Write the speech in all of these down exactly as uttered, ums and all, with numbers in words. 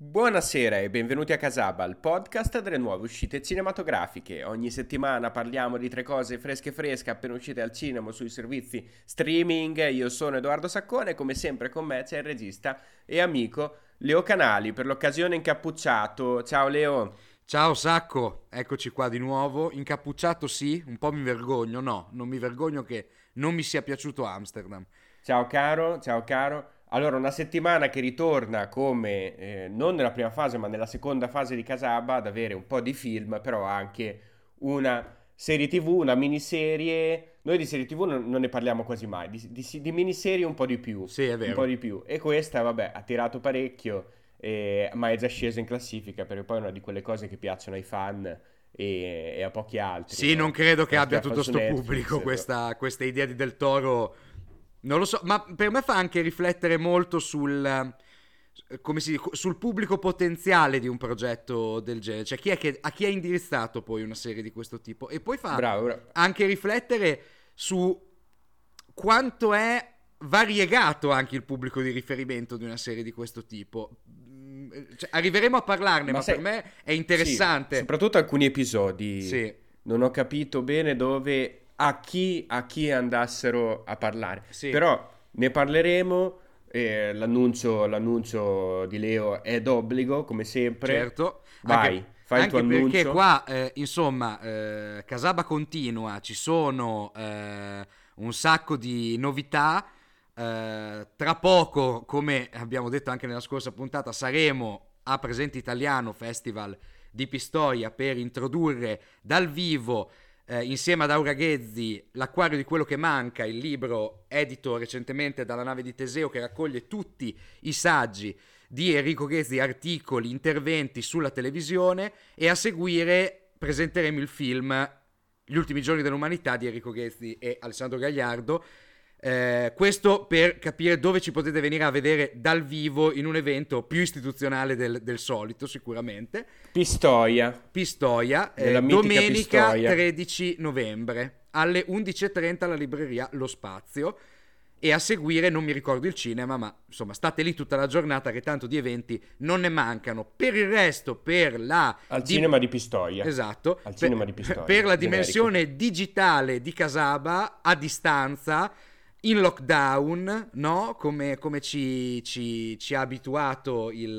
Buonasera e benvenuti a Casaba, il podcast delle nuove uscite cinematografiche. Ogni settimana parliamo di tre cose fresche fresche appena uscite al cinema sui servizi streaming. Io sono Edoardo Saccone e come sempre con me c'è il regista e amico Leo Canali, per l'occasione incappucciato. Ciao Leo! Ciao Sacco, eccoci qua di nuovo. Incappucciato sì, un po' mi vergogno, no, non mi vergogno che non mi sia piaciuto Amsterdam. Ciao caro, ciao caro. Allora, una settimana che ritorna come, eh, non nella prima fase ma nella seconda fase di Casaba, ad avere un po' di film, però anche una serie tv, una miniserie. Noi di serie tv non, non ne parliamo quasi mai, di, di, di miniserie un po' di più. Sì, è vero. Un po' di più. E questa, vabbè, ha tirato parecchio, eh, ma è già scesa in classifica, perché poi è una di quelle cose che piacciono ai fan e, e a pochi altri. Sì, no? Non credo che abbia tutto sto Netflix, pubblico questa, questa idea di Del Toro. Non lo so, ma per me fa anche riflettere molto sul, come si, sul pubblico potenziale di un progetto del genere, cioè chi è che, a chi è indirizzato poi una serie di questo tipo, e poi fa bravo, bravo. Anche riflettere su quanto è variegato anche il pubblico di riferimento di una serie di questo tipo. Cioè, arriveremo a parlarne, ma, ma se... per me è interessante. Sì, soprattutto alcuni episodi, sì. Non ho capito bene dove... A chi, a chi andassero a parlare, sì. Però ne parleremo, eh, l'annuncio, l'annuncio di Leo è d'obbligo come sempre. Certo. Vai, anche, fai il tuo annuncio. Anche perché qua, eh, insomma, eh, Casaba continua, ci sono eh, un sacco di novità. eh, Tra poco, come abbiamo detto anche nella scorsa puntata, saremo a Presente Italiano, Festival di Pistoia, per introdurre dal vivo, Eh, insieme ad Aura Ghezzi, L'acquario di quello che manca, il libro edito recentemente dalla Nave di Teseo, che raccoglie tutti i saggi di Enrico Ghezzi, articoli, interventi sulla televisione, e a seguire presenteremo il film Gli ultimi giorni dell'umanità di Enrico Ghezzi e Alessandro Gagliardo. Eh, questo per capire dove ci potete venire a vedere dal vivo in un evento più istituzionale del, del solito, sicuramente. Pistoia. Pistoia, eh, domenica Pistoia. tredici novembre alle undici e trenta alla libreria Lo Spazio, e a seguire non mi ricordo il cinema, ma insomma state lì tutta la giornata che tanto di eventi non ne mancano. Per il resto, per la al di... cinema di Pistoia. Esatto. Al per, cinema di Pistoia. Per la dimensione generico. Digitale di Casaba a distanza, in lockdown, no? Come, come ci, ci, ci ha abituato il,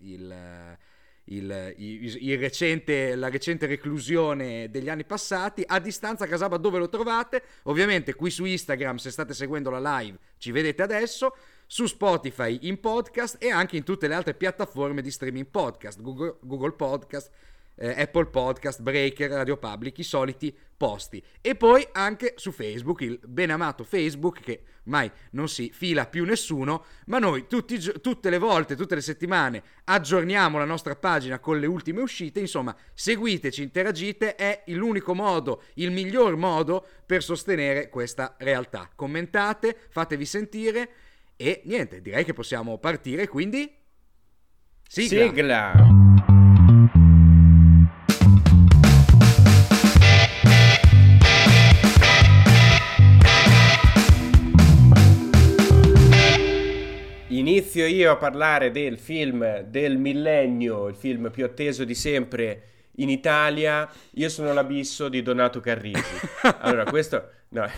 il, il, il, il recente, la recente reclusione degli anni passati. A distanza Casaba dove lo trovate? Ovviamente qui su Instagram, se state seguendo la live ci vedete adesso, su Spotify in podcast e anche in tutte le altre piattaforme di streaming podcast, Google, Google Podcast, Apple Podcast, Breaker, Radio Public, i soliti posti, e poi anche su Facebook, il ben amato Facebook che mai non si fila più nessuno, ma noi tutti, tutte le volte, tutte le settimane aggiorniamo la nostra pagina con le ultime uscite. Insomma, seguiteci, interagite, è l'unico modo, il miglior modo per sostenere questa realtà. Commentate, fatevi sentire e niente, direi che possiamo partire, quindi sigla, sigla. Inizio io a parlare del film del millennio, il film più atteso di sempre in Italia, Io sono l'abisso di Donato Carrisi. Allora, questo no,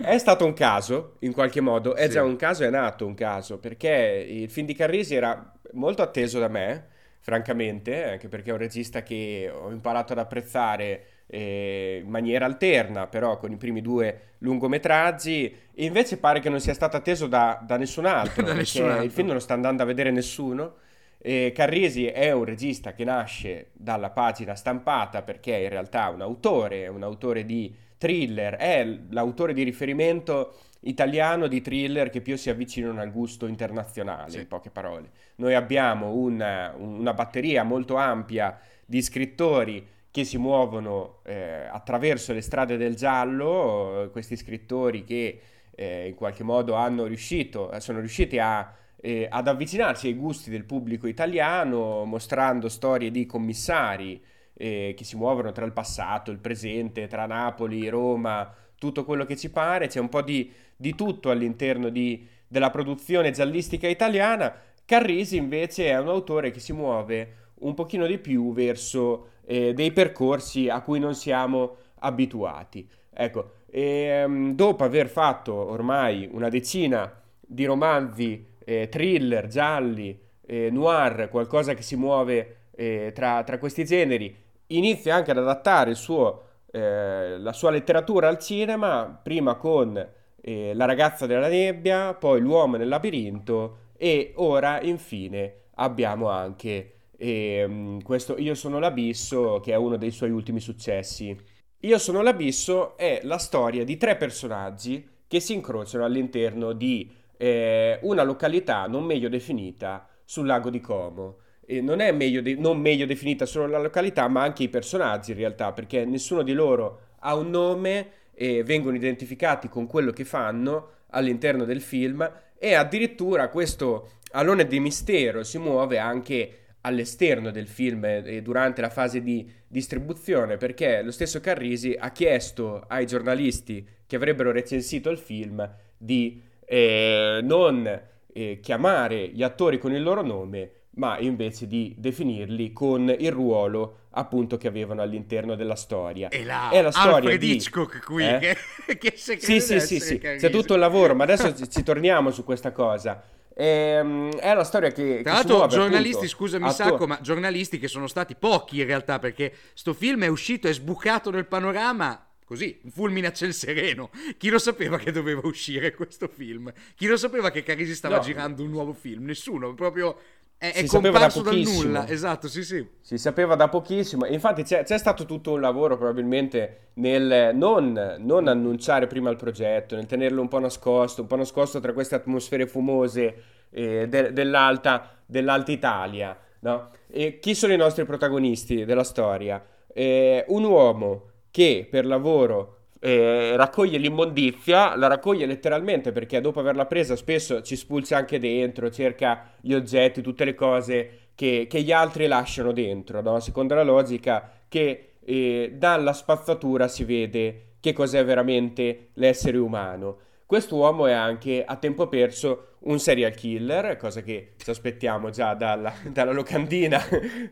è stato un caso, in qualche modo, è sì. Già un caso, è nato un caso, perché il film di Carrisi era molto atteso da me, francamente, anche perché è un regista che ho imparato ad apprezzare eh, in maniera alterna, però con i primi due lungometraggi, e invece pare che non sia stato atteso da, da nessun altro, da nessun altro. Il film non lo sta andando a vedere nessuno. eh, Carrisi è un regista che nasce dalla pagina stampata, perché è in realtà un autore, un autore di thriller, è l'autore di riferimento italiano di thriller che più si avvicinano al gusto internazionale, sì. In poche parole. Noi abbiamo una, una batteria molto ampia di scrittori che si muovono eh, attraverso le strade del giallo, questi scrittori che eh, in qualche modo hanno riuscito, sono riusciti a, eh, ad avvicinarsi ai gusti del pubblico italiano, mostrando storie di commissari eh, che si muovono tra il passato, il presente, tra Napoli, Roma, tutto quello che ci pare. C'è un po' di, di tutto all'interno di, della produzione giallistica italiana. Carrisi invece è un autore che si muove un pochino di più verso eh, dei percorsi a cui non siamo abituati. Ecco, e, dopo aver fatto ormai una decina di romanzi eh, thriller, gialli, eh, noir, qualcosa che si muove eh, tra, tra questi generi, inizia anche ad adattare il suo, eh, la sua letteratura al cinema, prima con eh, La ragazza della nebbia, poi L'uomo nel labirinto e ora infine abbiamo anche eh, questo Io sono l'abisso, che è uno dei suoi ultimi successi. Io sono l'abisso è la storia di tre personaggi che si incrociano all'interno di eh, una località non meglio definita sul lago di Como. E non è meglio de- non meglio definita solo la località, ma anche i personaggi in realtà, perché nessuno di loro ha un nome e vengono identificati con quello che fanno all'interno del film, e addirittura questo alone di mistero si muove anche all'esterno del film e durante la fase di distribuzione, perché lo stesso Carrisi ha chiesto ai giornalisti che avrebbero recensito il film di eh, non eh, chiamare gli attori con il loro nome, ma invece di definirli con il ruolo appunto che avevano all'interno della storia. E là, è la storia Alfred di Hitchcock qui, eh? che, che se sì sì sì, sì. C'è tutto un lavoro, ma adesso ci, ci torniamo su questa cosa. Ehm, è una storia che, tra l'altro, giornalisti appunto, scusami attu- Sacco ma giornalisti che sono stati pochi in realtà, perché sto film è uscito e sbucato nel panorama così, un fulmine a ciel sereno. Chi lo sapeva che doveva uscire questo film? Chi lo sapeva che Carrisi stava no. girando un nuovo film? Nessuno, proprio è, è comparso da dal nulla. Esatto, sì sì, si sapeva da pochissimo. Infatti c'è, c'è stato tutto un lavoro probabilmente nel non, non annunciare prima il progetto, nel tenerlo un po' nascosto, un po' nascosto tra queste atmosfere fumose eh, de, dell'alta, dell'alta Italia, no? E chi sono i nostri protagonisti della storia? Eh, un uomo che per lavoro eh, raccoglie l'immondizia, la raccoglie letteralmente, perché dopo averla presa spesso ci spulcia anche dentro, cerca gli oggetti, tutte le cose Che, che gli altri lasciano dentro, no? Secondo la logica che eh, dalla spazzatura si vede che cos'è veramente l'essere umano. Quest'uomo è anche a tempo perso un serial killer, cosa che ci aspettiamo già dalla, dalla locandina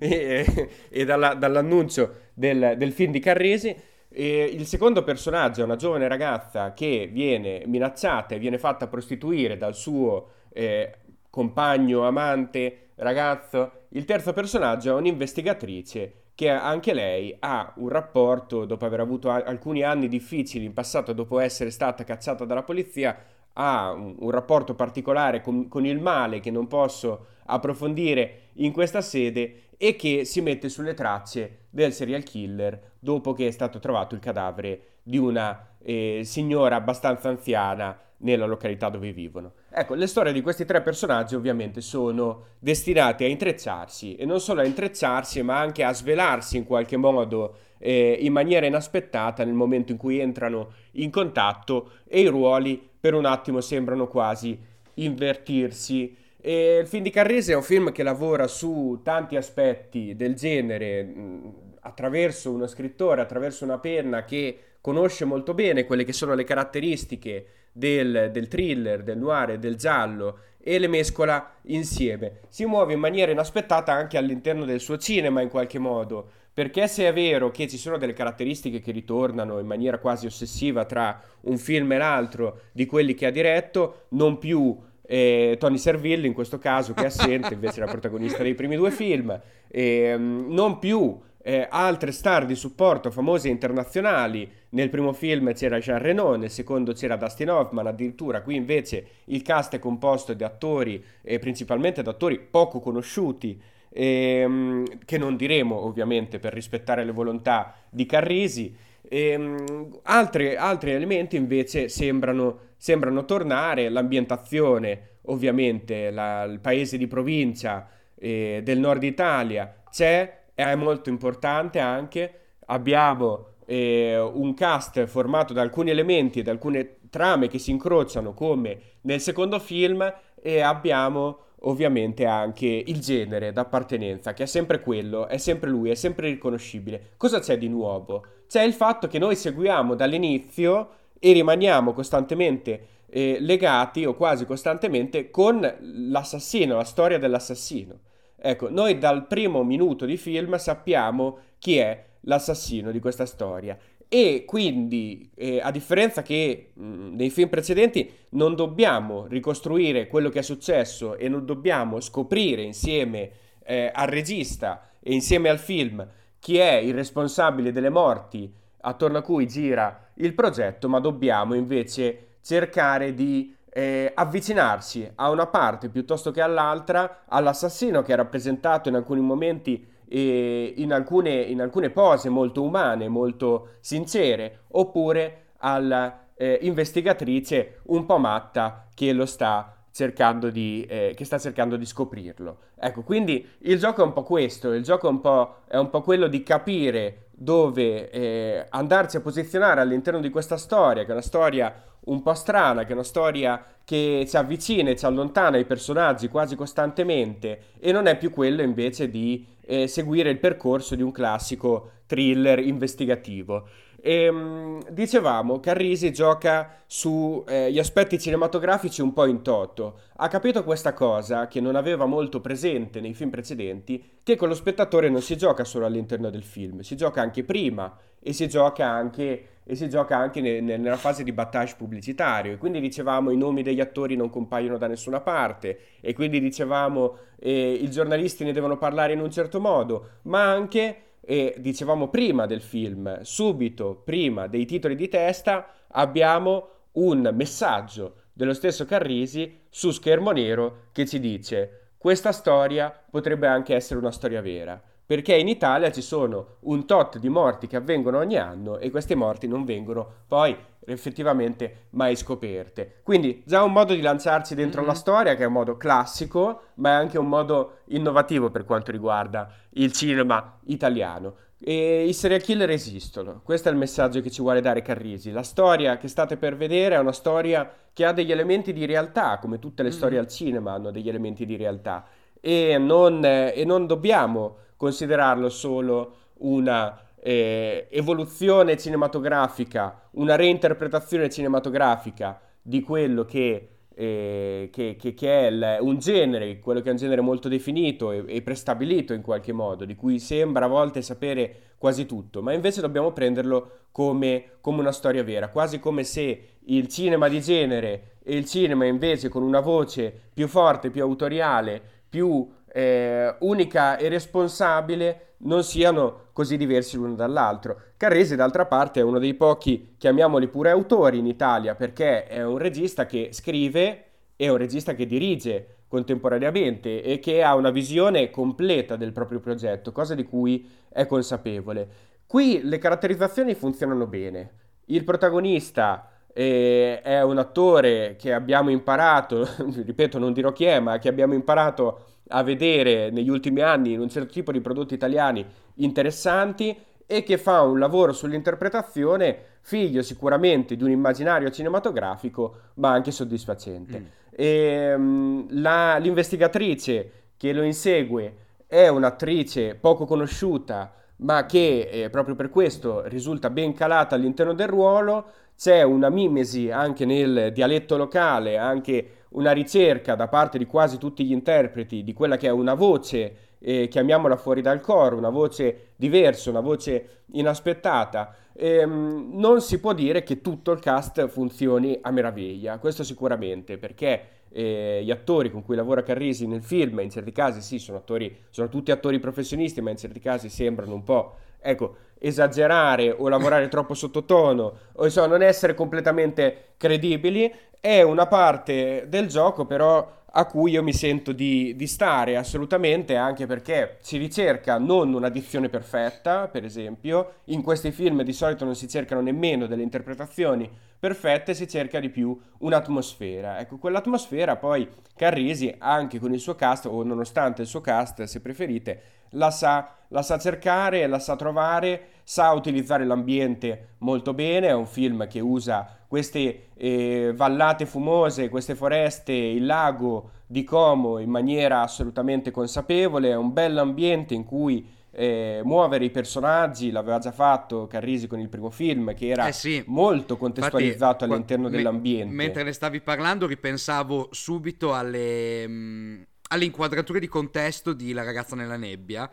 e, e dalla, dall'annuncio del, del film di Carrisi. E il secondo personaggio è una giovane ragazza che viene minacciata e viene fatta prostituire dal suo eh, compagno, amante, ragazzo. Il terzo personaggio è un'investigatrice che anche lei ha un rapporto, dopo aver avuto a- alcuni anni difficili in passato, dopo essere stata cacciata dalla polizia, ha un, un rapporto particolare con, con il male che non posso approfondire in questa sede, e che si mette sulle tracce del serial killer dopo che è stato trovato il cadavere di una eh, signora abbastanza anziana nella località dove vivono. Ecco, le storie di questi tre personaggi ovviamente sono destinate a intrecciarsi, e non solo a intrecciarsi ma anche a svelarsi in qualche modo eh, in maniera inaspettata nel momento in cui entrano in contatto, e i ruoli per un attimo sembrano quasi invertirsi. E il film di Carrisi è un film che lavora su tanti aspetti del genere mh, attraverso uno scrittore, attraverso una penna che conosce molto bene quelle che sono le caratteristiche Del, del thriller, del noir e del giallo, e le mescola insieme. Si muove in maniera inaspettata anche all'interno del suo cinema in qualche modo, perché se è vero che ci sono delle caratteristiche che ritornano in maniera quasi ossessiva tra un film e l'altro di quelli che ha diretto, non più eh, Tony Servillo in questo caso, che è assente, invece era protagonista dei primi due film, eh, non più Eh, altre star di supporto famose internazionali. Nel primo film c'era Jean Reno, nel secondo c'era Dustin Hoffman addirittura. Qui invece il cast è composto di attori, eh, principalmente di attori poco conosciuti, ehm, che non diremo ovviamente per rispettare le volontà di Carrisi. Ehm, altri, altri elementi invece sembrano, sembrano tornare, l'ambientazione ovviamente, la, il paese di provincia eh, del nord Italia c'è, è molto importante anche. Abbiamo eh, un cast formato da alcuni elementi e da alcune trame che si incrociano come nel secondo film, e abbiamo ovviamente anche il genere d'appartenenza, che è sempre quello, è sempre lui, è sempre riconoscibile. Cosa c'è di nuovo? C'è il fatto che noi seguiamo dall'inizio e rimaniamo costantemente eh, legati o quasi costantemente con l'assassino, la storia dell'assassino. Ecco, noi dal primo minuto di film sappiamo chi è l'assassino di questa storia. E quindi, eh, a differenza che mh, nei film precedenti, non dobbiamo ricostruire quello che è successo e non dobbiamo scoprire insieme eh, al regista e insieme al film chi è il responsabile delle morti attorno a cui gira il progetto, ma dobbiamo invece cercare di eh, avvicinarsi a una parte piuttosto che all'altra, all'assassino che è rappresentato in alcuni momenti E in, alcune, in alcune pose molto umane, molto sincere, oppure alla eh, investigatrice un po' matta che lo sta cercando di, eh, che sta cercando di scoprirlo. Ecco, quindi il gioco è un po' questo, il gioco è un po', è un po' quello di capire dove eh, andarsi a posizionare all'interno di questa storia, che è una storia un po' strana, che è una storia che ci avvicina e ci allontana i personaggi quasi costantemente, e non è più quello invece di Eh, seguire il percorso di un classico thriller investigativo. E, mh, dicevamo, Carrisi gioca sugli eh, aspetti cinematografici un po' in toto. Ha capito questa cosa che non aveva molto presente nei film precedenti, che con lo spettatore non si gioca solo all'interno del film, si gioca anche prima e si gioca anche, e si gioca anche ne, ne, nella fase di battage pubblicitario. E quindi dicevamo i nomi degli attori non compaiono da nessuna parte, e quindi dicevamo eh, i giornalisti ne devono parlare in un certo modo, ma anche, e dicevamo prima del film, subito prima dei titoli di testa abbiamo un messaggio dello stesso Carrisi su schermo nero che ci dice: questa storia potrebbe anche essere una storia vera, perché in Italia ci sono un tot di morti che avvengono ogni anno e queste morti non vengono poi effettivamente mai scoperte. Quindi già un modo di lanciarci dentro mm-hmm. la storia, che è un modo classico, ma è anche un modo innovativo per quanto riguarda il cinema italiano. E i serial killer esistono, questo è il messaggio che ci vuole dare Carrisi. La storia che state per vedere è una storia che ha degli elementi di realtà, come tutte le mm-hmm. storie al cinema hanno degli elementi di realtà, e non, eh, e non dobbiamo considerarlo solo una eh, evoluzione cinematografica, una reinterpretazione cinematografica di quello che, eh, che, che, che è il, un genere, quello che è un genere molto definito e, e prestabilito in qualche modo, di cui sembra a volte sapere quasi tutto, ma invece dobbiamo prenderlo come, come una storia vera, quasi come se il cinema di genere e il cinema invece con una voce più forte, più autoriale, più Eh, unica e responsabile non siano così diversi l'uno dall'altro. Carrisi, d'altra parte, è uno dei pochi, chiamiamoli pure autori in Italia, perché è un regista che scrive e un regista che dirige contemporaneamente e che ha una visione completa del proprio progetto, cosa di cui è consapevole. Qui le caratterizzazioni funzionano bene. Il protagonista eh, è un attore che abbiamo imparato, ripeto, non dirò chi è, ma che abbiamo imparato a vedere negli ultimi anni in un certo tipo di prodotti italiani interessanti, e che fa un lavoro sull'interpretazione figlio sicuramente di un immaginario cinematografico, ma anche soddisfacente. Mm. E, mh, la, l'investigatrice che lo insegue è un'attrice poco conosciuta, ma che eh, proprio per questo risulta ben calata all'interno del ruolo. C'è una mimesi anche nel dialetto locale, anche una ricerca da parte di quasi tutti gli interpreti di quella che è una voce, eh, chiamiamola fuori dal coro, una voce diversa, una voce inaspettata. Ehm, non si può dire che tutto il cast funzioni a meraviglia, questo sicuramente, perché eh, gli attori con cui lavora Carrisi nel film, in certi casi sì, sono attori, sono tutti attori professionisti, ma in certi casi sembrano un po', ecco, esagerare o lavorare troppo sottotono, o insomma non essere completamente credibili. È una parte del gioco però a cui io mi sento di, di stare assolutamente, anche perché si ricerca non una dizione perfetta, per esempio. In questi film di solito non si cercano nemmeno delle interpretazioni perfette, si cerca di più un'atmosfera. Ecco, quell'atmosfera poi Carrisi, anche con il suo cast, o nonostante il suo cast, se preferite, la sa, la sa cercare, la sa trovare, sa utilizzare l'ambiente molto bene. È un film che usa queste eh, vallate fumose, queste foreste, il lago di Como in maniera assolutamente consapevole. È un bell'ambiente in cui eh, muovere i personaggi, l'aveva già fatto Carrisi con il primo film, che era eh sì. molto contestualizzato. Infatti, all'interno me- dell'ambiente. Mentre ne stavi parlando ripensavo subito alle, mh, alle inquadrature di contesto di La ragazza nella nebbia,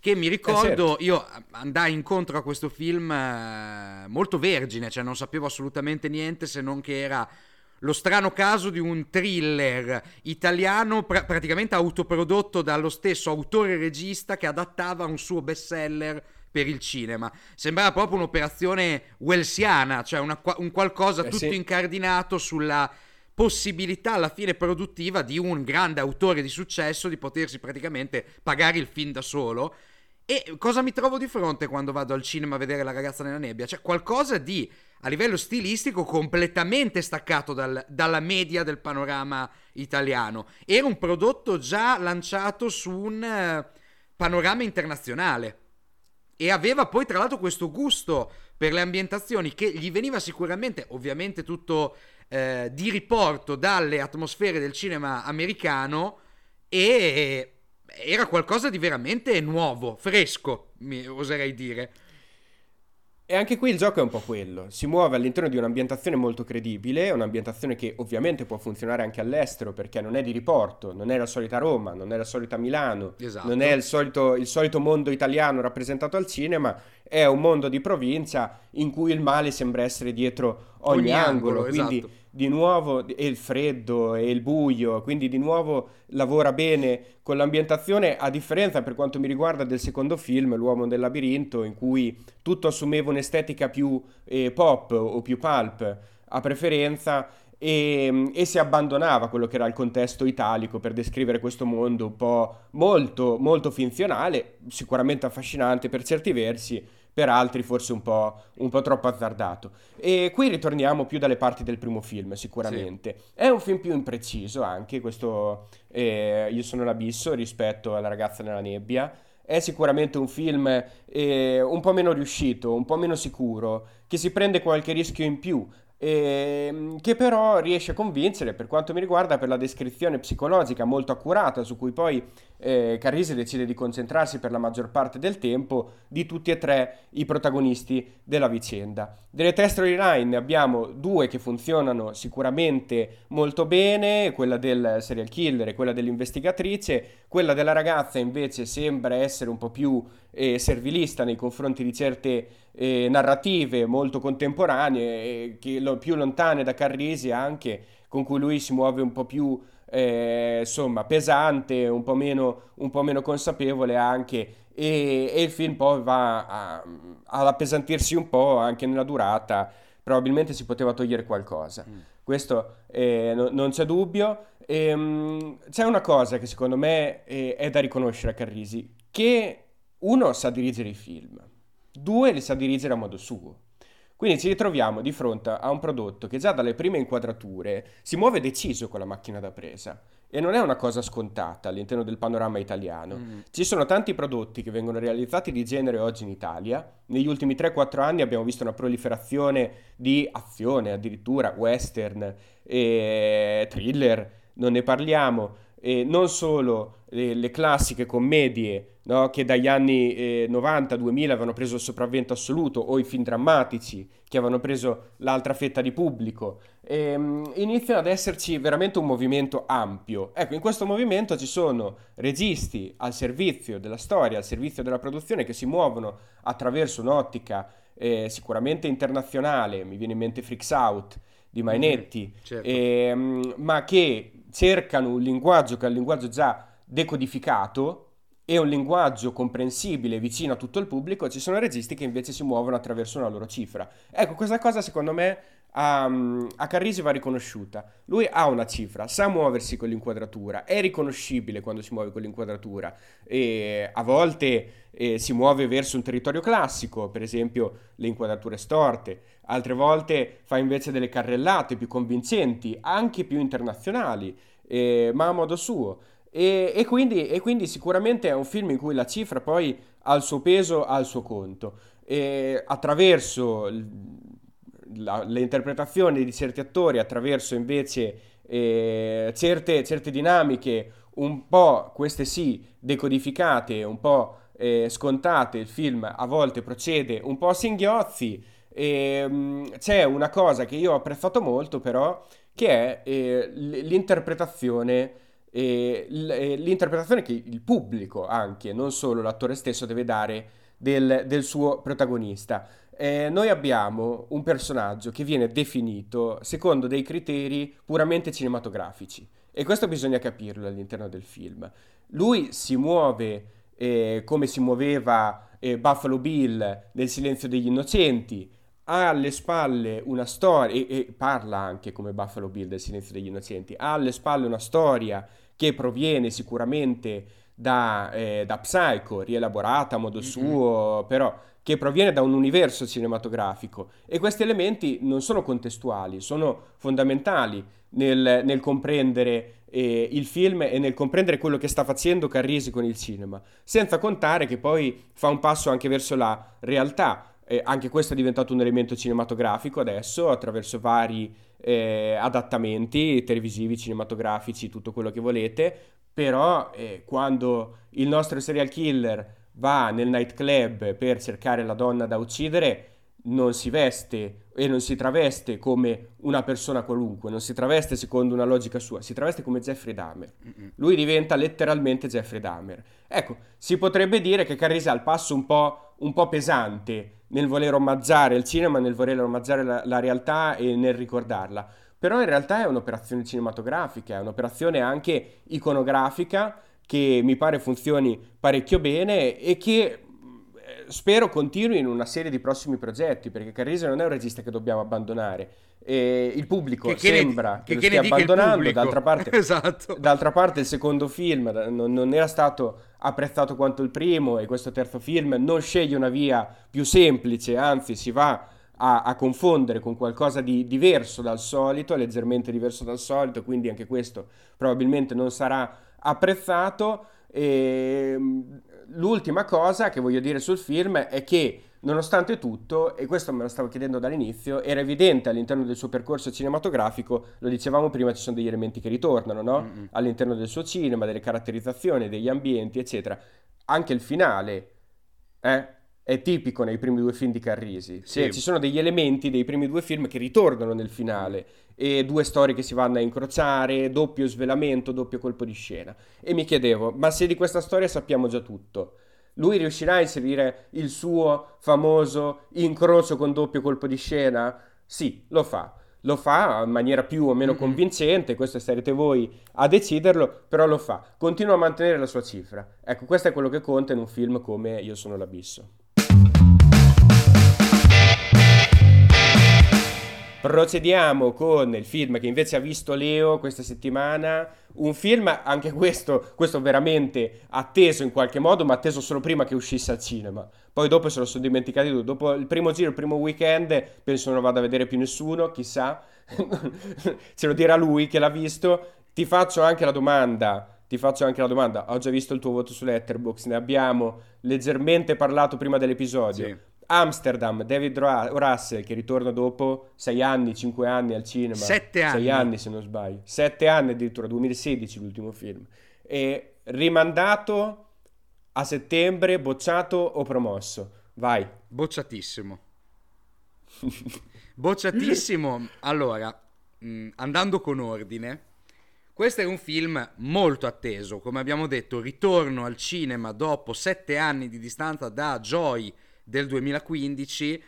che mi ricordo, eh certo. io andai incontro a questo film eh, molto vergine, cioè non sapevo assolutamente niente, se non che era lo strano caso di un thriller italiano pr- praticamente autoprodotto dallo stesso autore regista che adattava un suo bestseller per il cinema. Sembrava proprio un'operazione wellsiana, cioè una, un qualcosa eh tutto sì. incardinato sulla possibilità alla fine produttiva di un grande autore di successo di potersi praticamente pagare il film da solo. E cosa mi trovo di fronte quando vado al cinema a vedere La ragazza nella nebbia? Cioè qualcosa di, a livello stilistico, completamente staccato dal, dalla media del panorama italiano. Era un prodotto già lanciato su un panorama internazionale e aveva poi tra l'altro questo gusto per le ambientazioni che gli veniva sicuramente, ovviamente tutto eh, di riporto dalle atmosfere del cinema americano, e era qualcosa di veramente nuovo, fresco, mi oserei dire. E anche qui il gioco è un po' quello, si muove all'interno di un'ambientazione molto credibile, un'ambientazione che ovviamente può funzionare anche all'estero perché non è di riporto, non è la solita Roma, non è la solita Milano, esatto. non è il solito, il solito mondo italiano rappresentato al cinema, è un mondo di provincia in cui il male sembra essere dietro ogni, ogni angolo, angolo, quindi esatto. di nuovo e il freddo e il buio, quindi di nuovo lavora bene con l'ambientazione, a differenza per quanto mi riguarda del secondo film, L'uomo nel labirinto, in cui tutto assumeva un'estetica più eh, pop o più pulp a preferenza, e, e si abbandonava quello che era il contesto italico per descrivere questo mondo un po' molto molto finzionale, sicuramente affascinante per certi versi, per altri forse un po', un po' troppo azzardato. E qui ritorniamo più dalle parti del primo film, sicuramente. Sì. È un film più impreciso anche, questo eh, Io sono l'abisso rispetto alla ragazza nella nebbia. È sicuramente un film eh, un po' meno riuscito, un po' meno sicuro, che si prende qualche rischio in più, eh, che però riesce a convincere, per quanto mi riguarda, per la descrizione psicologica molto accurata, su cui poi eh, Carrisi decide di concentrarsi per la maggior parte del tempo, di tutti e tre i protagonisti della vicenda. Delle tre storyline abbiamo due che funzionano sicuramente molto bene, quella del serial killer e quella dell'investigatrice. Quella della ragazza invece sembra essere un po' più eh, servilista nei confronti di certe eh, narrative molto contemporanee, eh, che lo, più lontane da Carrisi anche, con cui lui si muove un po' più eh, insomma pesante, un po' meno, un po' meno consapevole anche, e, e il film poi va a, ad appesantirsi un po' anche nella durata. Probabilmente si poteva togliere qualcosa, mm. questo eh, no, non c'è dubbio. Ehm, c'è una cosa che secondo me eh, è da riconoscere a Carrisi, che uno sa dirigere i film, due li sa dirigere a modo suo, quindi ci ritroviamo di fronte a un prodotto che già dalle prime inquadrature si muove deciso con la macchina da presa, e non è una cosa scontata all'interno del panorama italiano. Mm. Ci sono tanti prodotti che vengono realizzati di genere oggi in Italia. Negli ultimi tre quattro anni abbiamo visto una proliferazione di azione, addirittura western, eh, thriller, non ne parliamo, eh, non solo eh, le classiche commedie, no, che dagli anni eh, novanta duemila avevano preso il sopravvento assoluto, o i film drammatici che avevano preso l'altra fetta di pubblico. Ehm, iniziano ad esserci veramente un movimento ampio. Ecco, in questo movimento ci sono registi al servizio della storia, al servizio della produzione, che si muovono attraverso un'ottica eh, sicuramente internazionale. Mi viene in mente Freaks Out di Mainetti, mm, certo. ehm, ma che cercano un linguaggio che è un linguaggio già decodificato, è un linguaggio comprensibile, vicino a tutto il pubblico. Ci sono registi che invece si muovono attraverso una loro cifra. Ecco, questa cosa secondo me a, a Carrisi va riconosciuta. Lui ha una cifra, sa muoversi con l'inquadratura, è riconoscibile quando si muove con l'inquadratura, e a volte eh, si muove verso un territorio classico, per esempio le inquadrature storte, altre volte fa invece delle carrellate più convincenti, anche più internazionali, eh, ma a modo suo. E, e, quindi, e quindi sicuramente è un film in cui la cifra poi ha il suo peso, ha il suo conto, e attraverso la, le interpretazioni di certi attori, attraverso invece eh, certe, certe dinamiche un po', queste sì, decodificate, un po' eh, scontate, il film a volte procede un po' a singhiozzi, e mh, c'è una cosa che io ho apprezzato molto però, che è eh, l'interpretazione eh, l'interpretazione che il pubblico, anche non solo l'attore stesso, deve dare del, del suo protagonista. Eh, noi abbiamo un personaggio che viene definito secondo dei criteri puramente cinematografici, e questo bisogna capirlo all'interno del film. Lui si muove eh, come si muoveva eh, Buffalo Bill nel Silenzio degli Innocenti, ha alle spalle una storia, e, e parla anche come Buffalo Bill del Silenzio degli Innocenti, ha alle spalle una storia che proviene sicuramente da, eh, da Psico, rielaborata a modo mm-hmm. suo, però... che proviene da un universo cinematografico, e questi elementi non sono contestuali, sono fondamentali nel, nel comprendere eh, il film e nel comprendere quello che sta facendo Carrisi con il cinema, senza contare che poi fa un passo anche verso la realtà, eh, anche questo è diventato un elemento cinematografico adesso attraverso vari eh, adattamenti televisivi, cinematografici, tutto quello che volete, però eh, quando il nostro serial killer va nel nightclub per cercare la donna da uccidere, non si veste e non si traveste come una persona qualunque, non si traveste secondo una logica sua, si traveste come Jeffrey Dahmer. Lui diventa letteralmente Jeffrey Dahmer. Ecco, si potrebbe dire che Carrisi ha il passo un po', un po' pesante nel voler omaggiare il cinema, nel voler omaggiare la, la realtà e nel ricordarla. Però in realtà è un'operazione cinematografica, è un'operazione anche iconografica, che mi pare funzioni parecchio bene e che spero continui in una serie di prossimi progetti, perché Carrisi non è un regista che dobbiamo abbandonare. E il pubblico che sembra che, che, che lo stia abbandonando, d'altra parte, esatto. d'altra parte il secondo film non, non era stato apprezzato quanto il primo, e questo terzo film non sceglie una via più semplice, anzi si va a, a confondere con qualcosa di diverso dal solito, leggermente diverso dal solito, quindi anche questo probabilmente non sarà apprezzato. E l'ultima cosa che voglio dire sul film è che, nonostante tutto, e questo me lo stavo chiedendo dall'inizio, era evidente all'interno del suo percorso cinematografico, lo dicevamo prima, ci sono degli elementi che ritornano, no? Mm-hmm. All'interno del suo cinema, delle caratterizzazioni, degli ambienti, eccetera. Anche il finale eh, è tipico nei primi due film di Carrisi, sì. Cioè, ci sono degli elementi dei primi due film che ritornano nel finale, e due storie che si vanno a incrociare, doppio svelamento, doppio colpo di scena. E mi chiedevo, ma se di questa storia sappiamo già tutto, lui riuscirà a inserire il suo famoso incrocio con doppio colpo di scena? Sì, lo fa. Lo fa in maniera più o meno convincente, questo sarete voi a deciderlo, però lo fa. Continua a mantenere la sua cifra. Ecco, questo è quello che conta in un film come Io sono l'abisso. Procediamo con il film che invece ha visto Leo questa settimana, un film anche questo, questo veramente atteso in qualche modo, ma atteso solo prima che uscisse al cinema, poi dopo se lo sono dimenticati tutti, dopo il primo giro, il primo weekend, penso non lo vada a vedere più nessuno, chissà, ce lo dirà lui che l'ha visto. Ti faccio anche la domanda, ti faccio anche la domanda, ho già visto il tuo voto su Letterboxd, ne abbiamo leggermente parlato prima dell'episodio, sì. Amsterdam, David O. Russell, che ritorna dopo sei anni, cinque anni al cinema. Sette anni. Sei anni se non sbaglio. Sette anni addirittura, duemilasedici l'ultimo film. E rimandato a settembre, bocciato o promosso? Vai. Bocciatissimo. Bocciatissimo. Allora, andando con ordine, questo è un film molto atteso. Come abbiamo detto, ritorno al cinema dopo sette anni di distanza da Joy, del duemilaquindici,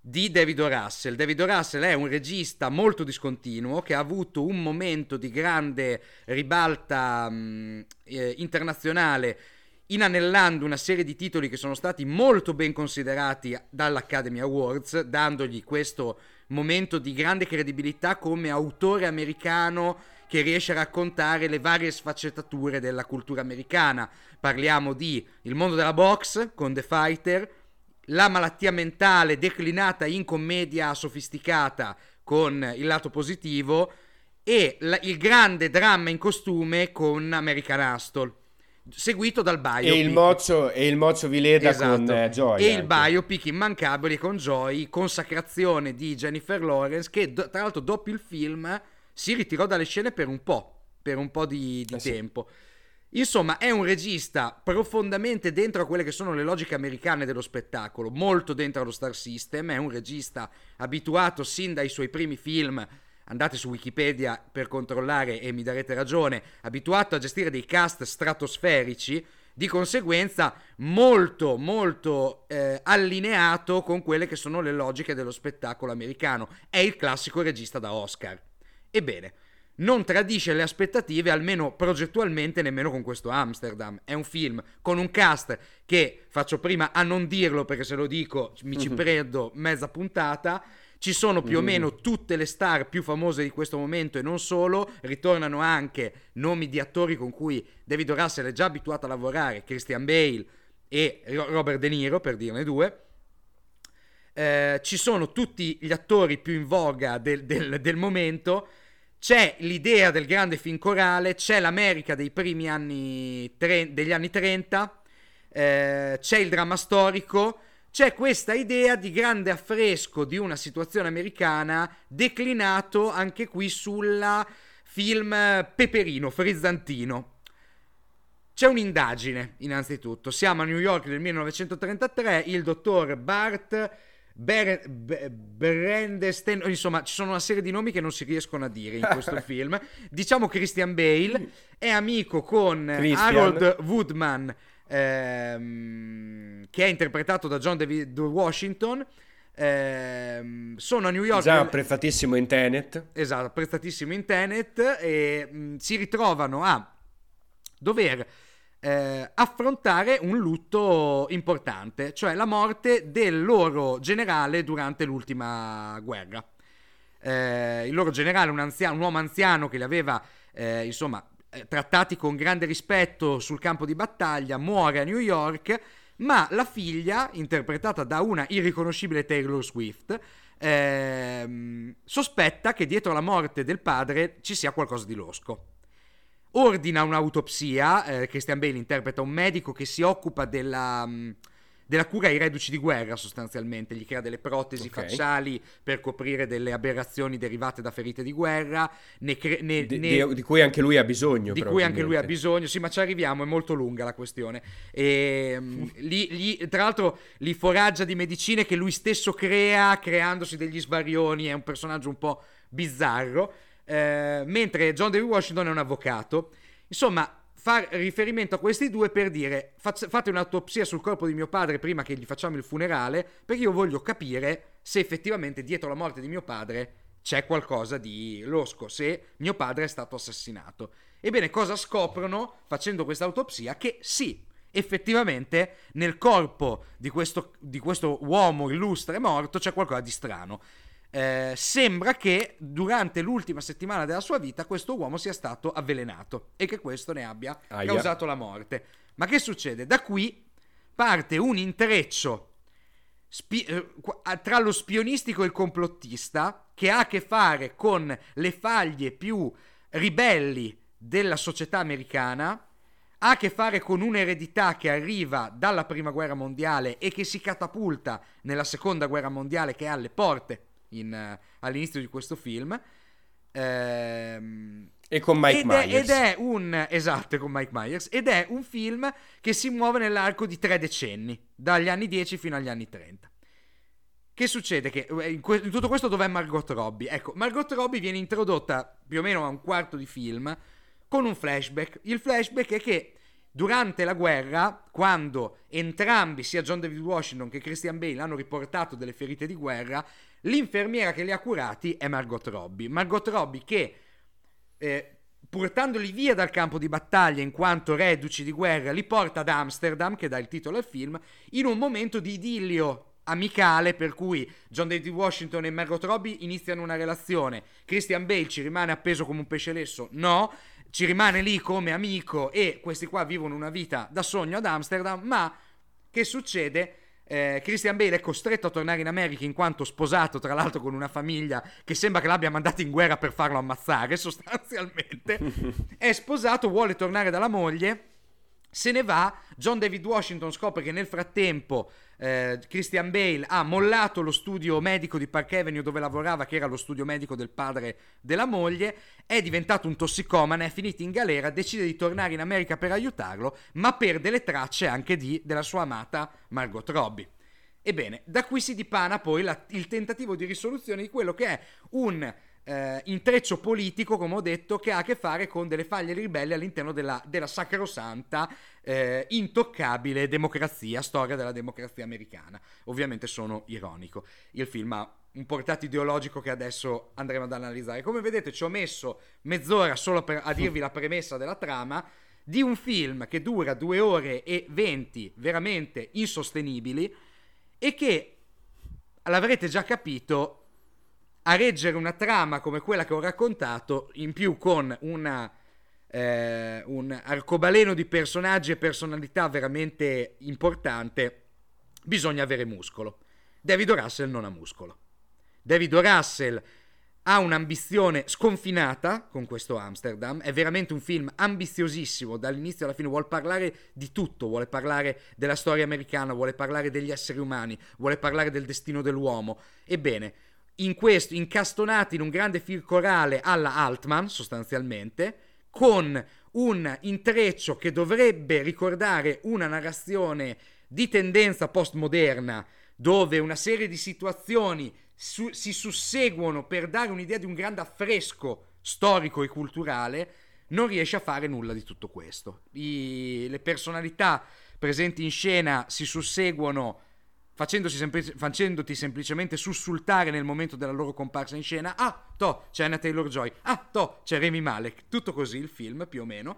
di David O. Russell. David O. Russell è un regista molto discontinuo che ha avuto un momento di grande ribalta mh, eh, internazionale, inanellando una serie di titoli che sono stati molto ben considerati dall'Academy Awards, dandogli questo momento di grande credibilità come autore americano che riesce a raccontare le varie sfaccettature della cultura americana. Parliamo di Il mondo della box con The Fighter, la malattia mentale declinata in commedia sofisticata con Il lato positivo, e la, il grande dramma in costume con American Hustle, seguito dal biopic. E il moccio, e il moccio Vileda, esatto, con eh, Joy. E anche il biopic immancabile con Joy, consacrazione di Jennifer Lawrence, che do, tra l'altro dopo il film si ritirò dalle scene per un po', per un po' di, di eh, tempo. Sì. Insomma, è un regista profondamente dentro a quelle che sono le logiche americane dello spettacolo, molto dentro allo star system, è un regista abituato sin dai suoi primi film, andate su Wikipedia per controllare e mi darete ragione, abituato a gestire dei cast stratosferici, di conseguenza molto molto eh, allineato con quelle che sono le logiche dello spettacolo americano, è il classico regista da Oscar. Ebbene, non tradisce le aspettative, almeno progettualmente, nemmeno con questo Amsterdam. È un film con un cast che, faccio prima a non dirlo perché se lo dico mi ci perdo mezza puntata, ci sono più o meno tutte le star più famose di questo momento e non solo, ritornano anche nomi di attori con cui David O. Russell è già abituato a lavorare, Christian Bale e Robert De Niro, per dirne due. Eh, ci sono tutti gli attori più in voga del, del, del momento. C'è l'idea del grande film corale, c'è l'America dei primi anni tre, degli anni trenta, eh, c'è il dramma storico, c'è questa idea di grande affresco di una situazione americana declinato anche qui sulla film peperino, frizzantino. C'è un'indagine, innanzitutto. Siamo a New York nel millenovecentotrentatré, il dottor Bart... Ber- Ber- Berendesten, insomma ci sono una serie di nomi che non si riescono a dire in questo film, diciamo Christian Bale è amico con Christian. Harold Woodman ehm, che è interpretato da John David Washington, ehm, sono a New York già apprezzatissimo in Tenet esatto apprezzatissimo in Tenet e mh, si ritrovano a dover Eh, affrontare un lutto importante, cioè la morte del loro generale durante l'ultima guerra. Eh, il loro generale, un, anziano, un uomo anziano che li aveva eh, insomma trattati con grande rispetto sul campo di battaglia, muore a New York, ma la figlia, interpretata da una irriconoscibile Taylor Swift, eh, sospetta che dietro la morte del padre ci sia qualcosa di losco. Ordina un'autopsia, eh, Christian Bale interpreta un medico che si occupa della, mh, della cura ai reduci di guerra sostanzialmente, gli crea delle protesi okay. facciali per coprire delle aberrazioni derivate da ferite di guerra, ne cre- ne, di, ne... di cui anche lui ha bisogno. Di cui anche lui ha bisogno, sì ma ci arriviamo, è molto lunga la questione. E, mh, li, li, tra l'altro li foraggia di medicine che lui stesso crea, creandosi degli svarioni, è un personaggio un po' bizzarro. Eh, mentre John David Washington è un avvocato. Insomma, far riferimento a questi due per dire fac- fate un'autopsia sul corpo di mio padre prima che gli facciamo il funerale, perché io voglio capire se effettivamente dietro la morte di mio padre c'è qualcosa di losco, se mio padre è stato assassinato. Ebbene, cosa scoprono facendo questa autopsia? Che sì, effettivamente nel corpo di questo, di questo uomo illustre morto c'è qualcosa di strano. Eh, sembra che durante l'ultima settimana della sua vita questo uomo sia stato avvelenato e che questo ne abbia Aia. causato la morte. Ma che succede? Da qui parte un intreccio spi- tra lo spionistico e il complottista che ha a che fare con le faglie più ribelli della società americana, ha a che fare con un'eredità che arriva dalla prima guerra mondiale e che si catapulta nella seconda guerra mondiale che è alle porte In, uh, all'inizio di questo film ehm, e con Mike ed Myers è, ed è un esatto con Mike Myers ed è un film che si muove nell'arco di tre decenni, dagli anni dieci fino agli anni trenta. Che succede? Che in, que- in tutto questo dov'è Margot Robbie? Ecco, Margot Robbie viene introdotta più o meno a un quarto di film con un flashback. Il flashback è che durante la guerra, quando entrambi, sia John David Washington che Christian Bale, hanno riportato delle ferite di guerra, l'infermiera che li ha curati è Margot Robbie. Margot Robbie che, eh, portandoli via dal campo di battaglia in quanto reduci di guerra, li porta ad Amsterdam, che dà il titolo al film, in un momento di idillio amicale per cui John David Washington e Margot Robbie iniziano una relazione. Christian Bale ci rimane appeso come un pesce lesso? No, ci rimane lì come amico e questi qua vivono una vita da sogno ad Amsterdam, ma che succede? Eh, Christian Bale è costretto a tornare in America in quanto sposato, tra l'altro con una famiglia che sembra che l'abbia mandato in guerra per farlo ammazzare sostanzialmente. È sposato, vuole tornare dalla moglie Se ne va, John David Washington scopre che nel frattempo eh, Christian Bale ha mollato lo studio medico di Park Avenue dove lavorava, che era lo studio medico del padre della moglie, è diventato un tossicomane, è finito in galera, decide di tornare in America per aiutarlo, ma perde le tracce anche di, della sua amata Margot Robbie. Ebbene, da qui si dipana poi la, il tentativo di risoluzione di quello che è un... Uh, intreccio politico, come ho detto, che ha a che fare con delle faglie ribelli all'interno della, della sacrosanta uh, intoccabile democrazia, storia della democrazia americana. Ovviamente sono ironico. Il film ha un portato ideologico che adesso andremo ad analizzare. Come vedete ci ho messo mezz'ora solo per, a dirvi la premessa della trama di un film che dura due ore e venti veramente insostenibili e che, l'avrete già capito, a reggere una trama come quella che ho raccontato, in più con una, eh, un arcobaleno di personaggi e personalità veramente importante, bisogna avere muscolo. David O. Russell non ha muscolo. David O. Russell ha un'ambizione sconfinata con questo Amsterdam, è veramente un film ambiziosissimo dall'inizio alla fine, vuole parlare di tutto, vuole parlare della storia americana, vuole parlare degli esseri umani, vuole parlare del destino dell'uomo. Ebbene, in questo, incastonati in un grande film corale alla Altman, sostanzialmente, con un intreccio che dovrebbe ricordare una narrazione di tendenza postmoderna, dove una serie di situazioni su- si susseguono per dare un'idea di un grande affresco storico e culturale, non riesce a fare nulla di tutto questo. I- le personalità presenti in scena si susseguono Facendosi sempl- facendoti semplicemente sussultare nel momento della loro comparsa in scena. Ah, to, c'è Anna Taylor-Joy, ah, to, c'è Remy Malek, tutto così il film più o meno.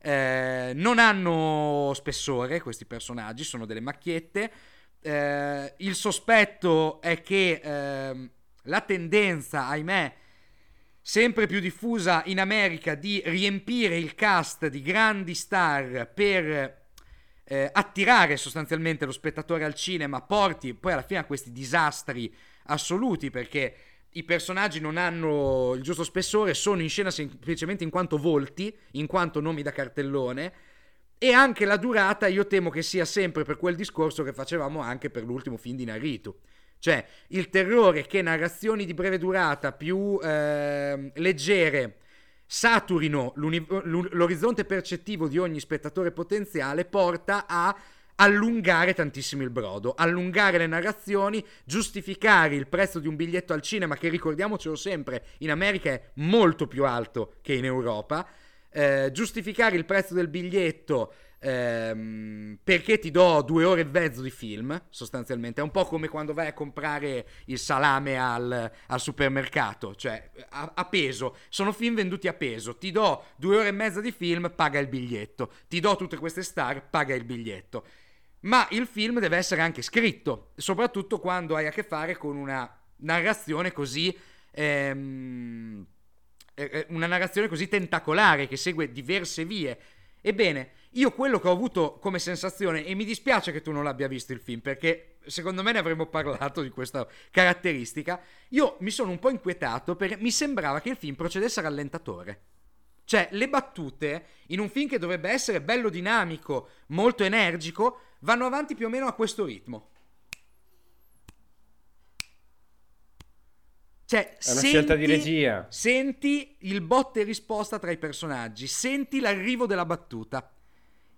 Eh, non hanno spessore questi personaggi, sono delle macchiette. Eh, il sospetto è che eh, la tendenza, ahimè, sempre più diffusa in America di riempire il cast di grandi star per... Eh, attirare sostanzialmente lo spettatore al cinema porti poi alla fine a questi disastri assoluti, perché i personaggi non hanno il giusto spessore, sono in scena semplicemente in quanto volti, in quanto nomi da cartellone, e anche la durata io temo che sia sempre per quel discorso che facevamo anche per l'ultimo film di Naruto, cioè il terrore che narrazioni di breve durata più eh, leggere saturino l'orizzonte percettivo di ogni spettatore potenziale, porta a allungare tantissimo il brodo, allungare le narrazioni, giustificare il prezzo di un biglietto al cinema che, ricordiamocelo sempre, in America è molto più alto che in Europa, eh, giustificare il prezzo del biglietto ehm, perché ti do due ore e mezzo di film, sostanzialmente. È un po' come quando vai a comprare il salame al, al supermercato, cioè a, a peso, sono film venduti a peso, ti do due ore e mezza di film, paga il biglietto, ti do tutte queste star, paga il biglietto. Ma il film deve essere anche scritto, soprattutto quando hai a che fare con una narrazione così... Ehm, una narrazione così tentacolare che segue diverse vie. Ebbene, io quello che ho avuto come sensazione, e mi dispiace che tu non l'abbia visto il film, perché secondo me ne avremmo parlato di questa caratteristica, io mi sono un po' inquietato perché mi sembrava che il film procedesse a rallentatore. Cioè, le battute in un film che dovrebbe essere bello dinamico, molto energico, vanno avanti più o meno a questo ritmo. Cioè, è una senti, scelta di regia. Senti il botte e risposta tra i personaggi, senti l'arrivo della battuta.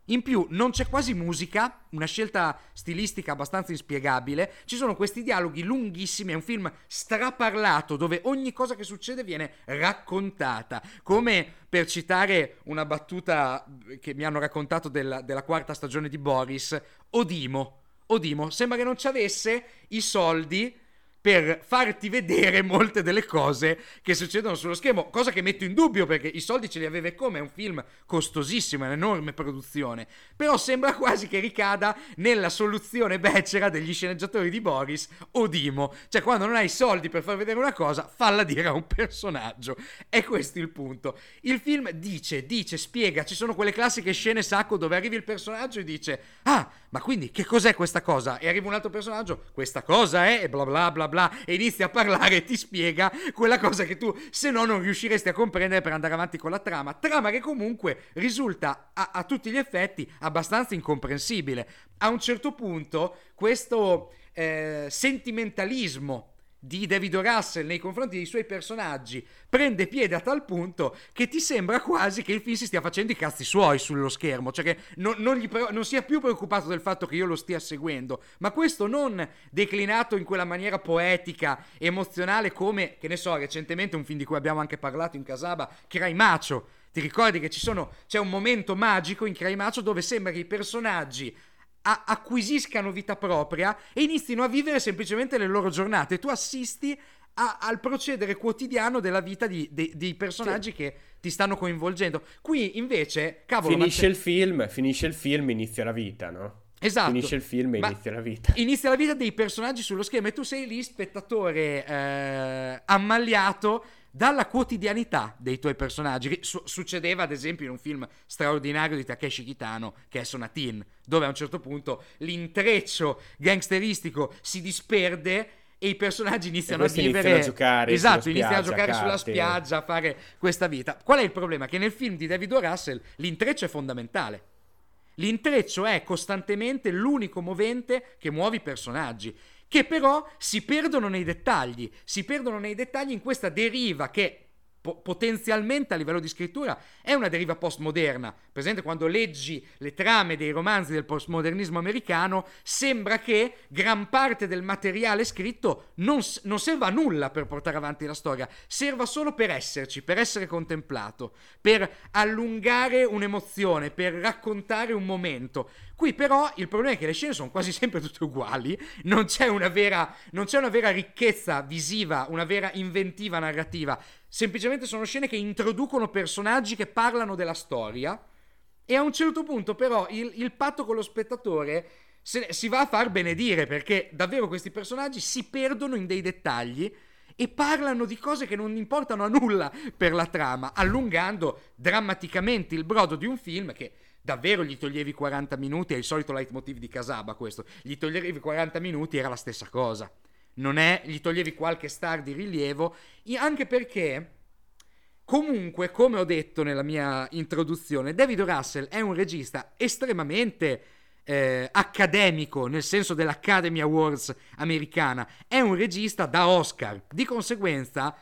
In più non c'è quasi musica, una scelta stilistica abbastanza inspiegabile. Ci sono questi dialoghi lunghissimi, è un film straparlato dove ogni cosa che succede viene raccontata. Come per citare una battuta che mi hanno raccontato della, della quarta stagione di Boris, Odimo, Odimo sembra che non ci avesse i soldi per farti vedere molte delle cose che succedono sullo schermo, cosa che metto in dubbio perché i soldi ce li aveva, come è un film costosissimo, è un'enorme produzione, però sembra quasi che ricada nella soluzione becera degli sceneggiatori di Boris, Odimo, cioè quando non hai i soldi per far vedere una cosa, falla dire a un personaggio. E questo è il punto. Il film dice, dice, spiega, ci sono quelle classiche scene sacco dove arrivi il personaggio e dice, ah, ma quindi che cos'è questa cosa? E arriva un altro personaggio, questa cosa è, e bla bla bla bla bla, e inizia a parlare e ti spiega quella cosa che tu se no non riusciresti a comprendere per andare avanti con la trama, trama che comunque risulta a, a tutti gli effetti abbastanza incomprensibile. A un certo punto questo eh, sentimentalismo di David O. Russell nei confronti dei suoi personaggi prende piede a tal punto che ti sembra quasi che il film si stia facendo i cazzi suoi sullo schermo, cioè che non, non, gli pre- non sia più preoccupato del fatto che io lo stia seguendo, ma questo non declinato in quella maniera poetica, emozionale, come, che ne so, recentemente un film di cui abbiamo anche parlato in Casaba, Cry Macho. Ti ricordi che ci sono, c'è un momento magico in Cry Macho dove sembra che i personaggi acquisiscano vita propria e inizino a vivere semplicemente le loro giornate. Tu assisti a, al procedere quotidiano della vita di, de, dei personaggi, sì, che ti stanno coinvolgendo. Qui invece, cavolo, finisce ma... il film, finisce il film, inizia la vita, no? Esatto. Finisce il film e inizia la vita. Inizia la vita dei personaggi sullo schermo e tu sei lì, spettatore eh, ammaliato dalla quotidianità dei tuoi personaggi. Su- succedeva ad esempio in un film straordinario di Takeshi Kitano che è Sonatin, dove a un certo punto l'intreccio gangsteristico si disperde e i personaggi iniziano a vivere, iniziano a giocare, esatto, iniziano a giocare carte, sulla spiaggia, a fare questa vita. Qual è il problema? Che nel film di David O. Russell l'intreccio è fondamentale. L'intreccio è costantemente l'unico movente che muove i personaggi, che però si perdono nei dettagli, si perdono nei dettagli in questa deriva che po- potenzialmente a livello di scrittura è una deriva postmoderna. Presente quando leggi le trame dei romanzi del postmodernismo americano, sembra che gran parte del materiale scritto non, non serva a nulla per portare avanti la storia, serva solo per esserci, per essere contemplato, per allungare un'emozione, per raccontare un momento. Qui però il problema è che le scene sono quasi sempre tutte uguali, non c'è una vera, non c'è una vera ricchezza visiva, una vera inventiva narrativa, semplicemente sono scene che introducono personaggi che parlano della storia e a un certo punto però il, il patto con lo spettatore se, si va a far benedire, perché davvero questi personaggi si perdono in dei dettagli e parlano di cose che non importano a nulla per la trama, allungando drammaticamente il brodo di un film che davvero gli toglievi quaranta minuti, è il solito leitmotiv di Casaba questo, gli toglievi quaranta minuti era la stessa cosa, non è, gli toglievi qualche star di rilievo, anche perché comunque, come ho detto nella mia introduzione, David O. Russell è un regista estremamente Eh, accademico, nel senso dell'Academy Awards americana, è un regista da Oscar, di conseguenza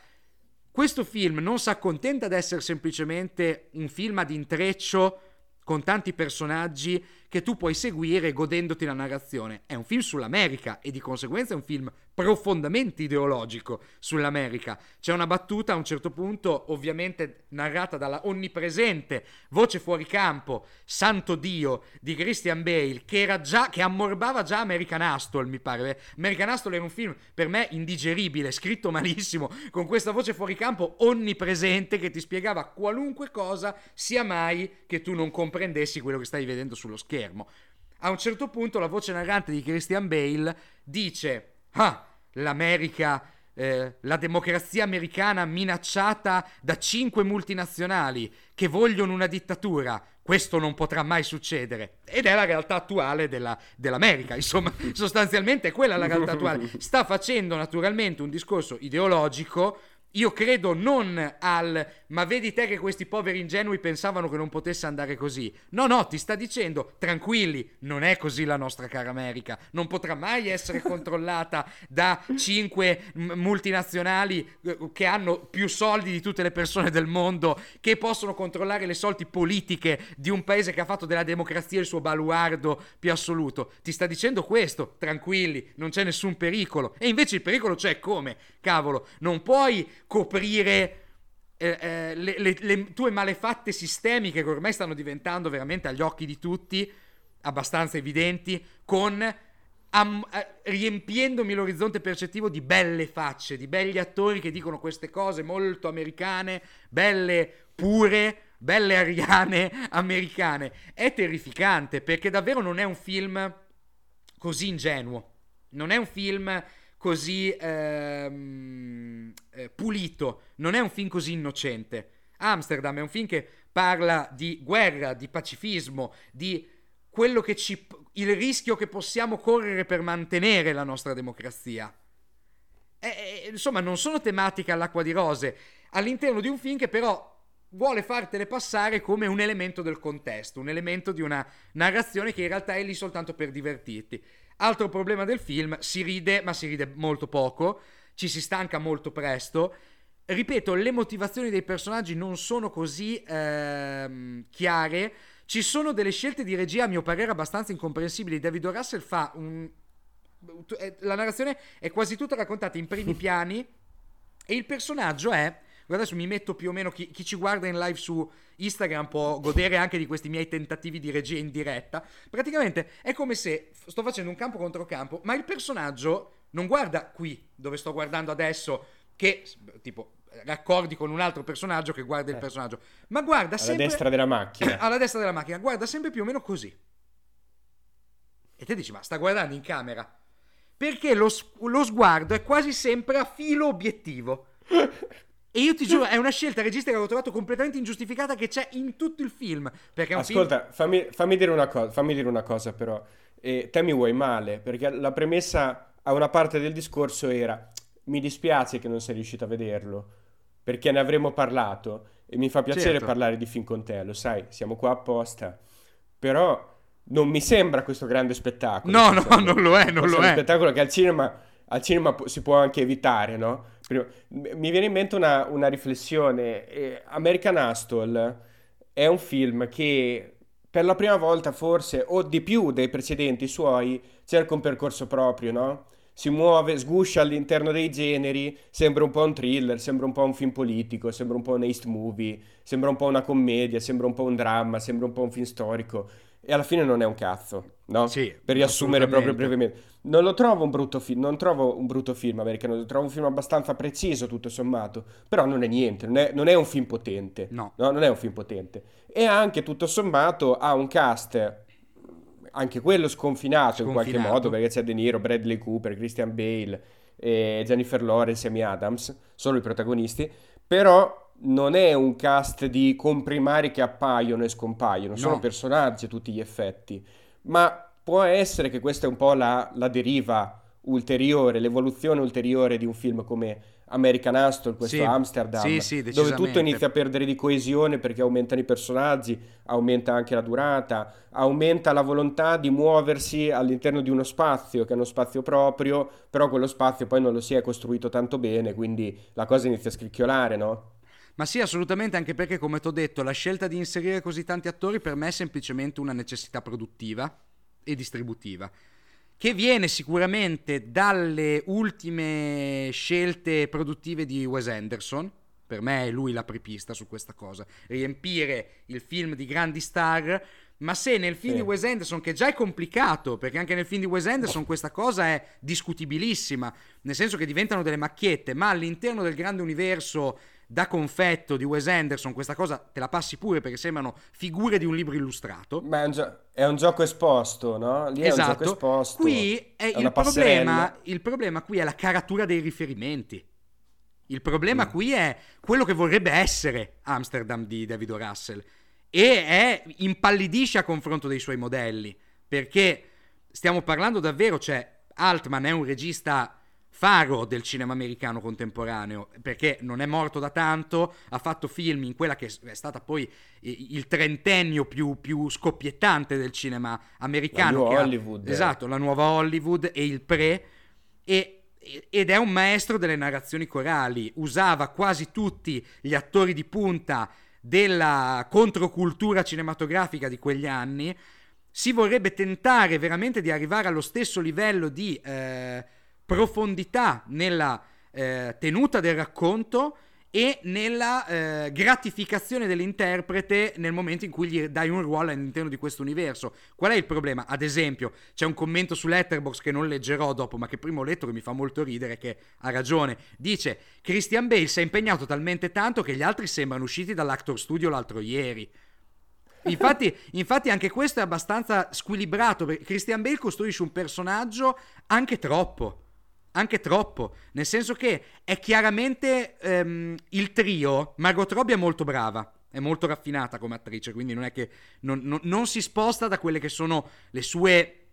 questo film non si accontenta di essere semplicemente un film ad intreccio con tanti personaggi che tu puoi seguire godendoti la narrazione, è un film sull'America e di conseguenza è un film profondamente ideologico sull'America. C'è una battuta a un certo punto, ovviamente narrata dalla onnipresente voce fuori campo, santo Dio, di Christian Bale, che era già, che ammorbava già American Hustle, mi pare. American Hustle era un film per me indigeribile, scritto malissimo, con questa voce fuori campo onnipresente che ti spiegava qualunque cosa, sia mai che tu non comprendessi quello che stai vedendo sullo schermo. A un certo punto la voce narrante di Christian Bale dice: ah, l'America, eh, la democrazia americana minacciata da cinque multinazionali che vogliono una dittatura, questo non potrà mai succedere. Ed è la realtà attuale della, dell'America, insomma, sostanzialmente è quella la realtà attuale. Sta facendo naturalmente un discorso ideologico, io credo non al ma vedi te che questi poveri ingenui pensavano che non potesse andare così, no no, ti sta dicendo tranquilli, non è così la nostra cara America, non potrà mai essere controllata da cinque multinazionali che hanno più soldi di tutte le persone del mondo, che possono controllare le sorti politiche di un paese che ha fatto della democrazia il suo baluardo più assoluto. Ti sta dicendo questo, tranquilli, non c'è nessun pericolo. E invece il pericolo c'è, come cavolo non puoi coprire eh, eh, le, le, le tue malefatte sistemiche che ormai stanno diventando veramente agli occhi di tutti abbastanza evidenti, con am, eh, riempiendomi l'orizzonte percettivo di belle facce, di belli attori che dicono queste cose molto americane, belle pure, belle ariane americane. È terrificante, perché davvero non è un film così ingenuo, non è un film così ehm, pulito, non è un film così innocente. Amsterdam è un film che parla di guerra, di pacifismo, di quello che ci, il rischio che possiamo correre per mantenere la nostra democrazia. eh, insomma non sono tematiche all'acqua di rose, all'interno di un film che però vuole fartele passare come un elemento del contesto, un elemento di una narrazione che in realtà è lì soltanto per divertirti. Altro problema del film: si ride, ma si ride molto poco, ci si stanca molto presto. Ripeto, le motivazioni dei personaggi non sono così ehm, chiare, ci sono delle scelte di regia a mio parere abbastanza incomprensibili. David O. Russell fa un... la narrazione è quasi tutta raccontata in primi piani e il personaggio è... Guarda, adesso mi metto più o meno, chi, chi ci guarda in live su Instagram può godere anche di questi miei tentativi di regia in diretta. Praticamente è come se sto facendo un campo contro campo, ma il personaggio non guarda qui dove sto guardando adesso, che tipo raccordi con un altro personaggio che guarda eh. il personaggio, ma guarda alla sempre... destra della macchina. alla destra della macchina, guarda sempre più o meno così. E te dici, ma sta guardando in camera? Perché lo, lo sguardo è quasi sempre a filo obiettivo. E io ti giuro, è una scelta registica che ho trovato completamente ingiustificata, che c'è in tutto il film. Perché è un Ascolta, film... fammi, fammi dire una cosa, fammi dire una cosa però. Eh, te mi vuoi male, perché la premessa a una parte del discorso era: mi dispiace che non sei riuscito a vederlo, perché ne avremmo parlato, e mi fa piacere certo. parlare di film con te, lo sai, siamo qua apposta. Però non mi sembra questo grande spettacolo. No, no, sembra. non lo è, non questo lo è. È un spettacolo che al cinema... al cinema si può anche evitare, no? Mi viene in mente una, una riflessione. American Hustle è un film che per la prima volta forse, o di più dei precedenti suoi, cerca un percorso proprio, no? Si muove, sguscia all'interno dei generi, sembra un po' un thriller, sembra un po' un film politico, sembra un po' un heist movie, sembra un po' una commedia, sembra un po' un dramma, sembra un po' un film storico. E alla fine non è un cazzo, no? Sì, per riassumere proprio brevemente, non lo trovo un brutto film, non trovo un brutto film americano, lo trovo un film abbastanza preciso tutto sommato, però non è niente, non è, non è un film potente, no. no, non è un film potente. E anche tutto sommato ha un cast, anche quello sconfinato, sconfinato. in qualche modo, perché c'è De Niro, Bradley Cooper, Christian Bale, e Jennifer Lawrence e Amy Adams, sono i protagonisti, però... non è un cast di comprimari che appaiono e scompaiono, no. Sono personaggi a tutti gli effetti, ma può essere che questa è un po' la, la deriva ulteriore, l'evoluzione ulteriore di un film come American Hustle, questo sì. Amsterdam, sì, sì, dove tutto inizia a perdere di coesione perché aumentano i personaggi, aumenta anche la durata, aumenta la volontà di muoversi all'interno di uno spazio che è uno spazio proprio, però quello spazio poi non lo si è costruito tanto bene, quindi la cosa inizia a scricchiolare, no? Ma sì, assolutamente, anche perché, come ti ho detto, la scelta di inserire così tanti attori per me è semplicemente una necessità produttiva e distributiva, che viene sicuramente dalle ultime scelte produttive di Wes Anderson. Per me è lui l'apripista su questa cosa, riempire il film di grandi star. Ma se nel film sì. di Wes Anderson, che già è complicato, perché anche nel film di Wes Anderson questa cosa è discutibilissima, nel senso che diventano delle macchiette, ma all'interno del grande universo da confetto di Wes Anderson questa cosa te la passi pure, perché sembrano figure di un libro illustrato. Ma è un, gio- è un gioco esposto, no? Lì è esatto. un gioco esposto. Qui è, è il problema, il problema qui è la caratura dei riferimenti. Il problema mm. qui è quello che vorrebbe essere Amsterdam di David O. Russell, e è, impallidisce a confronto dei suoi modelli, perché stiamo parlando davvero, cioè Altman è un regista faro del cinema americano contemporaneo, perché non è morto da tanto, ha fatto film in quella che è stata poi il trentennio più, più scoppiettante del cinema americano, la nuova che Hollywood ha, eh. esatto, la nuova Hollywood e il pre, e, ed è un maestro delle narrazioni corali, usava quasi tutti gli attori di punta della controcultura cinematografica di quegli anni. Si vorrebbe tentare veramente di arrivare allo stesso livello di eh, profondità nella eh, tenuta del racconto e nella eh, gratificazione dell'interprete nel momento in cui gli dai un ruolo all'interno di questo universo. Qual è il problema? Ad esempio, c'è un commento su Letterboxd che non leggerò dopo, ma che prima ho letto, che mi fa molto ridere, che ha ragione. Dice: Christian Bale si è impegnato talmente tanto che gli altri sembrano usciti dall'Actor Studio l'altro ieri. Infatti, infatti anche questo è abbastanza squilibrato, perché Christian Bale costruisce un personaggio anche troppo anche troppo, nel senso che è chiaramente ehm, il trio. Margot Robbie è molto brava, è molto raffinata come attrice, quindi non è che non, non, non si sposta da quelle che sono le sue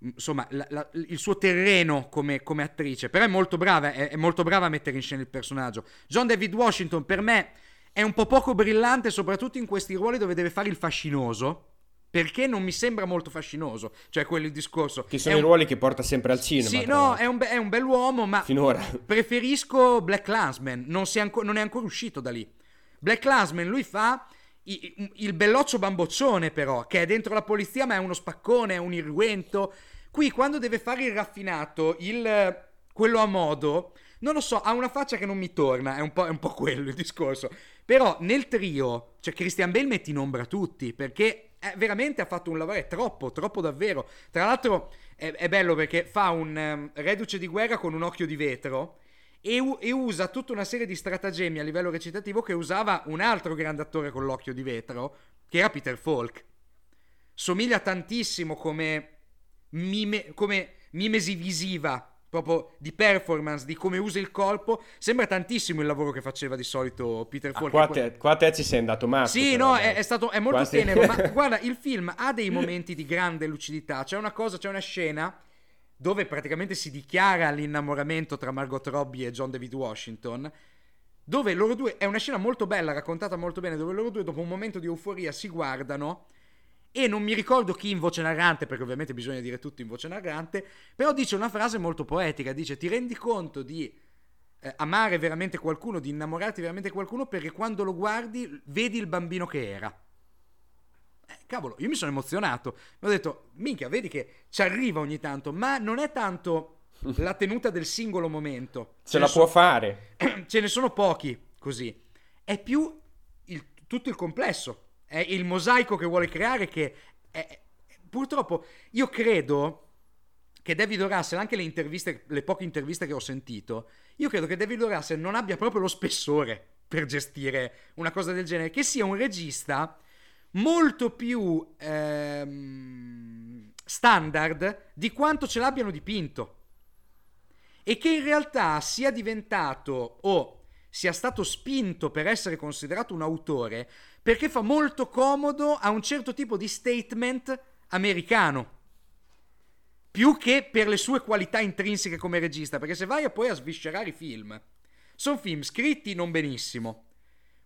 insomma, la, la, il suo terreno come, come attrice, però è molto brava, è, è molto brava a mettere in scena il personaggio. John David Washington per me è un po' poco brillante, soprattutto in questi ruoli dove deve fare il fascinoso, perché non mi sembra molto fascinoso, cioè quello il discorso. Che sono è i un... ruoli che porta sempre al cinema. Sì, no, è un, be- è un bell'uomo, ma finora preferisco Black Klansman, non, si è anco- non è ancora uscito da lì. Black Klansman lui fa i- il belloccio bamboccione però, che è dentro la polizia ma è uno spaccone, è un irruento. Qui quando deve fare il raffinato, il quello a modo, non lo so, ha una faccia che non mi torna, è un po', è un po' quello il discorso. Però nel trio, cioè Christian Bale mette in ombra tutti, perché... Eh, veramente ha fatto un lavoro, è troppo, troppo davvero. Tra l'altro è, è bello perché fa un um, reduce di guerra con un occhio di vetro e, u- e usa tutta una serie di stratagemmi a livello recitativo che usava un altro grande attore con l'occhio di vetro, che era Peter Falk. Somiglia tantissimo come, mime- come mimesi visiva, proprio di performance, di come usa il corpo. Sembra tantissimo il lavoro che faceva di solito Peter Falk. Ah, qua, te, qua te ci sei andato matto. Sì, però, no, è, è stato è molto quasi... tenero, ma guarda, il film ha dei momenti di grande lucidità. C'è una cosa, c'è una scena dove praticamente si dichiara l'innamoramento tra Margot Robbie e John David Washington, dove loro due, è una scena molto bella, raccontata molto bene, dove loro due dopo un momento di euforia si guardano e non mi ricordo chi in voce narrante, perché ovviamente bisogna dire tutto in voce narrante, però dice una frase molto poetica, dice: ti rendi conto di eh, amare veramente qualcuno, di innamorarti veramente di qualcuno, perché quando lo guardi vedi il bambino che era. Eh, cavolo, io mi sono emozionato, mi ho detto minchia, vedi che ci arriva ogni tanto, ma non è tanto la tenuta del singolo momento, ce, ce la può so- fare ce ne sono pochi così, è più il, tutto il complesso, è il mosaico che vuole creare, che è... purtroppo io credo che David O. Russell, anche le interviste, le poche interviste che ho sentito, io credo che David O. Russell non abbia proprio lo spessore per gestire una cosa del genere, che sia un regista molto più ehm, standard di quanto ce l'abbiano dipinto, e che in realtà sia diventato o sia stato spinto per essere considerato un autore perché fa molto comodo a un certo tipo di statement americano, più che per le sue qualità intrinseche come regista, perché se vai a poi a sviscerare i film, sono film scritti non benissimo,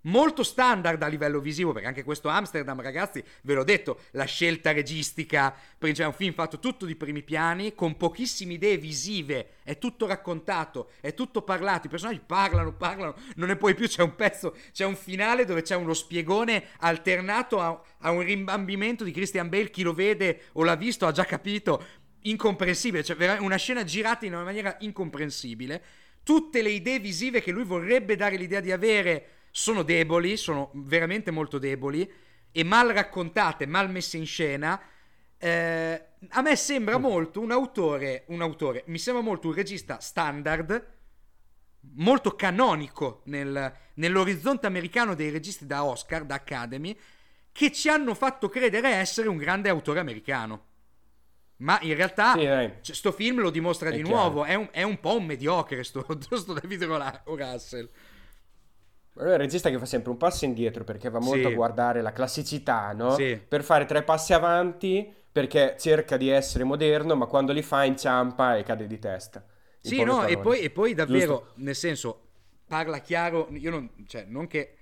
molto standard a livello visivo, perché anche questo Amsterdam, ragazzi, ve l'ho detto, la scelta registica, perché è un film fatto tutto di primi piani, con pochissime idee visive, è tutto raccontato, è tutto parlato, i personaggi parlano, parlano, non ne puoi più, c'è un pezzo, c'è un finale dove c'è uno spiegone alternato a, a un rimbambimento di Christian Bale, chi lo vede o l'ha visto ha già capito, incomprensibile, cioè una scena girata in una maniera incomprensibile, tutte le idee visive che lui vorrebbe dare l'idea di avere sono deboli, sono veramente molto deboli e mal raccontate, mal messe in scena. Eh, a me sembra molto un autore, un autore, mi sembra molto un regista standard, molto canonico nel, nell'orizzonte americano dei registi da Oscar, da Academy, che ci hanno fatto credere essere un grande autore americano. Ma in realtà sì, sto film lo dimostra è di chiaro. Nuovo, è un, è un po' un mediocre sto, sto David O. Russell. È un regista che fa sempre un passo indietro perché va molto sì. a guardare la classicità, no? Sì. Per fare tre passi avanti, perché cerca di essere moderno, ma quando li fa inciampa e cade di testa. Sì, no, e poi, e poi davvero, giusto? Nel senso, parla chiaro, io non, cioè, non che,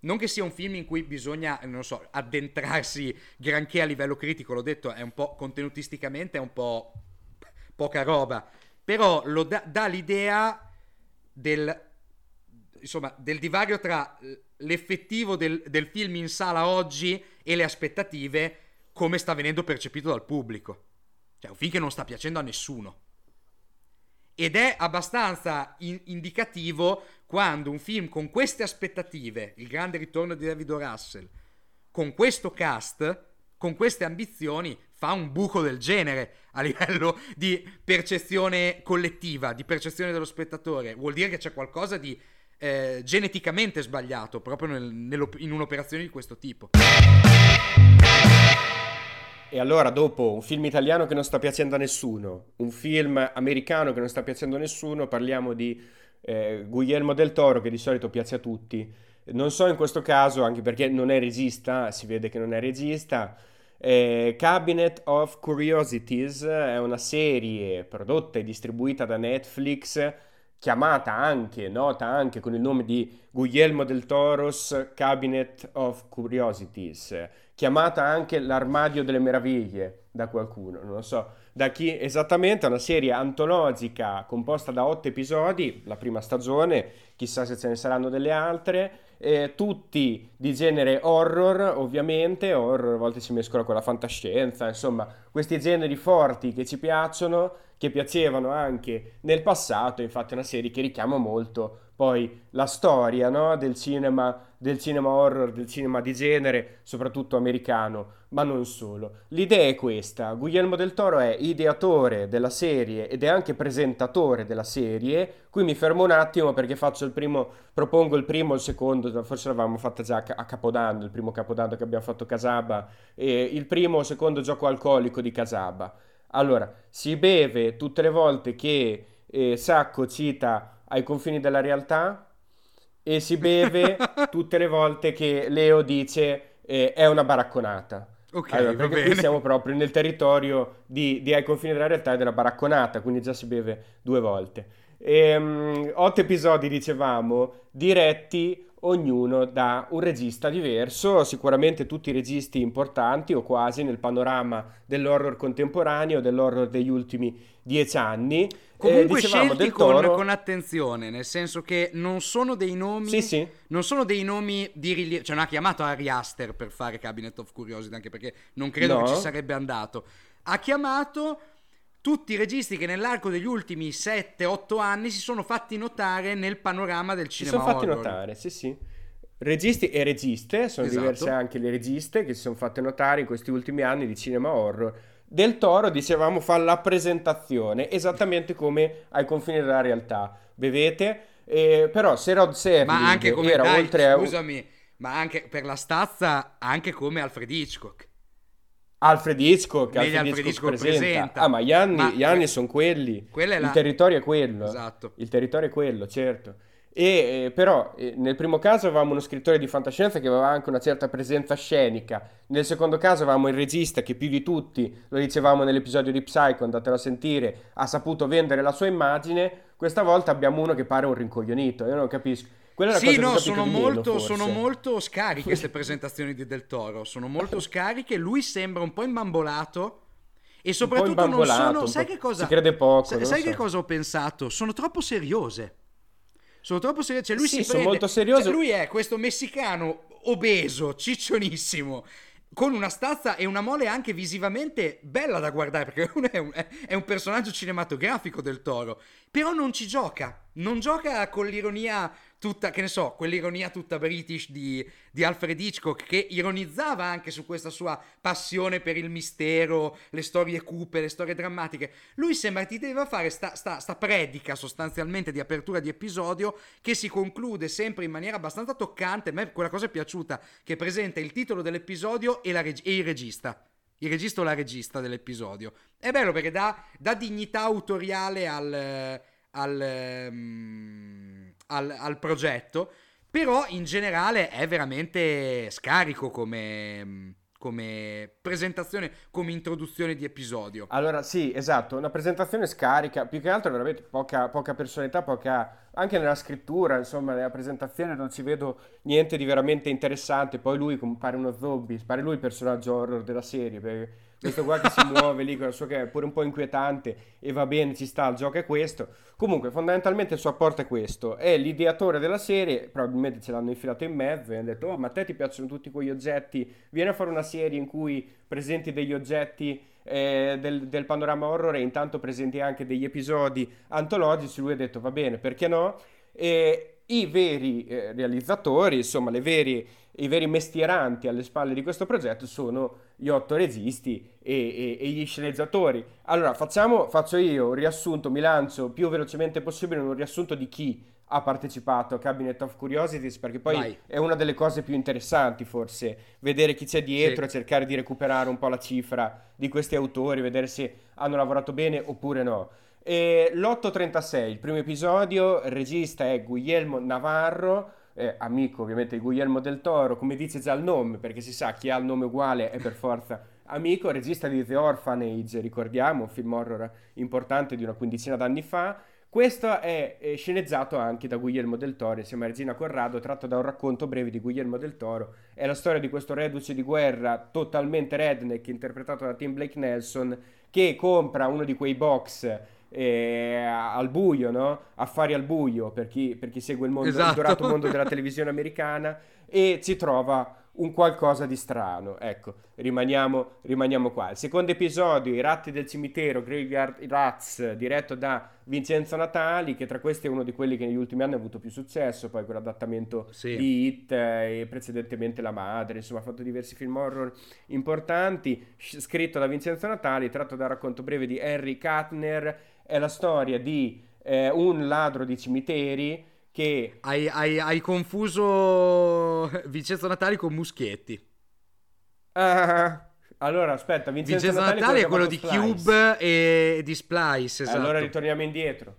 non che sia un film in cui bisogna, non so, addentrarsi granché a livello critico, l'ho detto, è un po' contenutisticamente, è un po' poca roba, però lo da, dà l'idea del... insomma, del divario tra l'effettivo del, del film in sala oggi e le aspettative, come sta venendo percepito dal pubblico. Cioè, un film che non sta piacendo a nessuno. Ed è abbastanza in- indicativo quando un film con queste aspettative, il grande ritorno di David O. Russell, con questo cast, con queste ambizioni, fa un buco del genere a livello di percezione collettiva, di percezione dello spettatore. Vuol dire che c'è qualcosa di Eh, geneticamente sbagliato proprio nel, in un'operazione di questo tipo. E allora, dopo un film italiano che non sta piacendo a nessuno, un film americano che non sta piacendo a nessuno, parliamo di eh, Guillermo del Toro, che di solito piace a tutti. Non so in questo caso, anche perché non è regista, si vede che non è regista, Eh, Cabinet of Curiosities è una serie prodotta e distribuita da Netflix, chiamata anche, nota anche con il nome di Guillermo del Toro's Cabinet of Curiosities, chiamata anche L'Armadio delle Meraviglie da qualcuno, non lo so da chi esattamente. È una serie antologica composta da otto episodi, la prima stagione, chissà se ce ne saranno delle altre, eh, tutti di genere horror, ovviamente horror a volte si mescola con la fantascienza, insomma questi generi forti che ci piacciono, che piacevano anche nel passato. Infatti è una serie che richiama molto poi la storia, no? del cinema del cinema horror, del cinema di genere, soprattutto americano, ma non solo. L'idea è questa: Guillermo del Toro è ideatore della serie ed è anche presentatore della serie. Qui mi fermo un attimo perché faccio il primo, propongo il primo, il secondo, forse l'avevamo fatta già a Capodanno, il primo Capodanno che abbiamo fatto Casaba, e il primo o secondo gioco alcolico di Casaba. Allora, si beve tutte le volte che eh, Sacco cita Ai confini della realtà, e si beve tutte le volte che Leo dice eh, è una baracconata. Ok, allora, perché va bene. Qui siamo proprio nel territorio di, di Ai confini della realtà e della baracconata, quindi già si beve due volte. E, um, otto episodi, dicevamo, diretti ognuno da un regista diverso, sicuramente tutti registi importanti o quasi nel panorama dell'horror contemporaneo, dell'horror degli ultimi dieci anni. Comunque eh, dicevamo, scelti del Toro... con, con attenzione, nel senso che non sono dei nomi, sì, sì. non sono dei nomi di rilievo, cioè non ha chiamato Ari Aster per fare Cabinet of Curiosity, anche perché non credo no. che ci sarebbe andato. Ha chiamato tutti i registi che nell'arco degli ultimi sette otto anni si sono fatti notare nel panorama del cinema horror. Si sono fatti notare, sì sì. Registi e registe, sono esatto. diverse anche le registe che si sono fatte notare in questi ultimi anni di cinema horror. Del Toro, dicevamo, fa la presentazione, esattamente come Ai confini della realtà. Bevete, eh, però se Rod Serling ma anche come, era dai, oltre scusami, a... ma anche per la stazza, anche come Alfred Hitchcock. Alfred Hitchcock, Alfred Hitchcock Hitchcock presenta. presenta ah ma gli anni, ma... Gli anni sono quelli, la... il territorio è quello, esatto. il territorio è quello, certo. E eh, però eh, nel primo caso avevamo uno scrittore di fantascienza che aveva anche una certa presenza scenica, nel secondo caso avevamo il regista che più di tutti, lo dicevamo nell'episodio di Psico, andatelo a sentire, ha saputo vendere la sua immagine. Questa volta abbiamo uno che pare un rincoglionito, io non capisco. Sì, no, sono molto, meno, sono molto scariche queste presentazioni di Del Toro, sono molto scariche, lui sembra un po' imbambolato e soprattutto imbambolato, non sono... Sai che cosa... Si crede poco. Sa, sai so. che cosa ho pensato? Sono troppo seriose. Sono troppo seriose. Cioè lui sì, si sono prende, molto serioso. Cioè lui è questo messicano obeso, ciccionissimo, con una stazza e una mole anche visivamente bella da guardare, perché uno è un, è un personaggio cinematografico Del Toro, però non ci gioca. Non gioca con l'ironia... tutta, che ne so, quell'ironia tutta british di, di Alfred Hitchcock, che ironizzava anche su questa sua passione per il mistero, le storie cupe, le storie drammatiche. Lui sembra ti deve fare sta, sta, sta predica sostanzialmente di apertura di episodio che si conclude sempre in maniera abbastanza toccante. A me quella cosa è piaciuta, che presenta il titolo dell'episodio e, la reg- e il regista. Il regista o la regista dell'episodio. È bello perché dà, dà dignità autoriale al... al um... Al, al progetto, però in generale è veramente scarico come, come presentazione, come introduzione di episodio. Allora sì, esatto, una presentazione scarica, più che altro veramente poca, poca personalità, poca, anche nella scrittura, insomma nella presentazione non ci vedo niente di veramente interessante. Poi lui pare uno zombie, pare lui il personaggio horror della serie, perché questo qua che si muove lì con la sua, che è pure un po' inquietante, e va bene, ci sta, il gioco è questo. Comunque fondamentalmente il suo apporto è questo, è l'ideatore della serie, probabilmente ce l'hanno infilato in mezzo e hanno detto oh ma a te ti piacciono tutti quegli oggetti, vieni a fare una serie in cui presenti degli oggetti eh, del, del panorama horror e intanto presenti anche degli episodi antologici. Lui ha detto va bene, perché no? E i veri eh, realizzatori, insomma le veri, i veri mestieranti alle spalle di questo progetto sono gli otto registi e, e, e gli sceneggiatori. Allora facciamo, faccio io un riassunto, mi lancio più velocemente possibile un riassunto di chi ha partecipato a Cabinet of Curiosities, perché poi Vai. è una delle cose più interessanti forse, vedere chi c'è dietro sì. e cercare di recuperare un po' la cifra di questi autori, vedere se hanno lavorato bene oppure no. E l'otto e trentasei, il primo episodio, il regista è Guillermo Navarro, eh, amico ovviamente di Guillermo del Toro, come dice già il nome, perché si sa chi ha il nome uguale è per forza amico, regista di The Orphanage, ricordiamo, un film horror importante di una quindicina d'anni fa. Questo è eh, sceneggiato anche da Guillermo del Toro insieme a Regina Corrado, tratto da un racconto breve di Guillermo del Toro. È la storia di questo reduce di guerra totalmente redneck, interpretato da Tim Blake Nelson, che compra uno di quei box eh, al buio, no? Affari al buio, per chi, per chi segue il mondo, esatto, il dorato mondo della televisione americana, e ci trova un qualcosa di strano. Ecco, rimaniamo, rimaniamo qua. Il secondo episodio, I ratti del cimitero, Graveyard Rats, diretto da Vincenzo Natali, che tra questi è uno di quelli che negli ultimi anni ha avuto più successo, poi quell'adattamento sì. di It eh, e precedentemente La madre, insomma ha fatto diversi film horror importanti. Scritto da Vincenzo Natali, tratto dal racconto breve di Henry Kuttner, è la storia di eh, un ladro di cimiteri che... Hai, hai, hai confuso Vincenzo Natali con Muschietti. Ah, allora aspetta, Vincenzo, Vincenzo Natali, Natali è quello di Splice. Cube e di Splice, esatto. Allora ritorniamo indietro.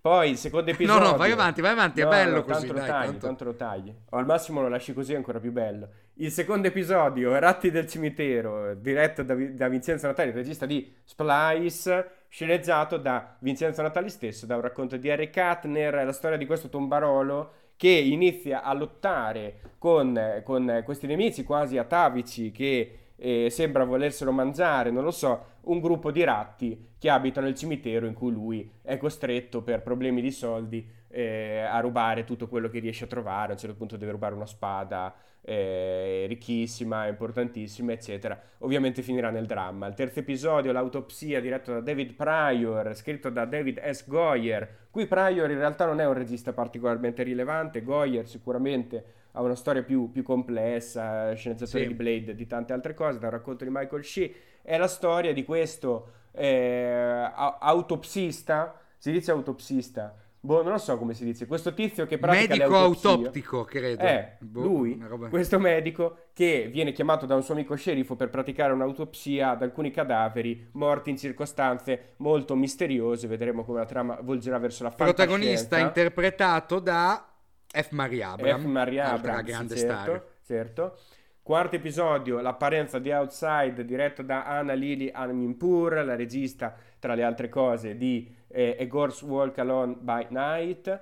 Poi il secondo episodio... No, no, vai avanti, vai avanti, no, è bello, no, così. Tanto, dai, lo tagli, tanto... tanto lo tagli, o al massimo lo lasci così, è ancora più bello. Il secondo episodio, Ratti del cimitero, diretto da, da Vincenzo Natali, regista di Splice, sceneggiato da Vincenzo Natali stesso, da un racconto di Harry Kuttner. È la storia di questo tombarolo che inizia a lottare con, con questi nemici quasi atavici che eh, sembra volerselo mangiare, non lo so, un gruppo di ratti che abitano il cimitero in cui lui è costretto per problemi di soldi eh, a rubare tutto quello che riesce a trovare. A un certo punto deve rubare una spada eh, ricchissima, importantissima, eccetera. Ovviamente finirà nel dramma. Il terzo episodio, L'autopsia, diretto da David Pryor, scritto da David S. Goyer. Qui Pryor in realtà non è un regista particolarmente rilevante, Goyer sicuramente ha una storia più, più complessa, sceneggiatore sì. di Blade, di tante altre cose, da un racconto di Michael Shea. È la storia di questo eh, autopsista, si dice autopsista, boh, non lo so come si dice, questo tizio che pratica medico l'autopsia. Autoptico, credo. Eh, boh, lui, roba... questo medico che viene chiamato da un suo amico sceriffo per praticare un'autopsia ad alcuni cadaveri morti in circostanze molto misteriose. Vedremo come la trama volgerà verso la fantascienza. Protagonista interpretato da F. Maria Abrams. F. Maria Abrams, grande certo, star. Certo. Quarto episodio, L'apparenza di Outside, diretto da Ana Lily Amirpour, la regista, tra le altre cose, di eh, A Girls Walk Alone by Night,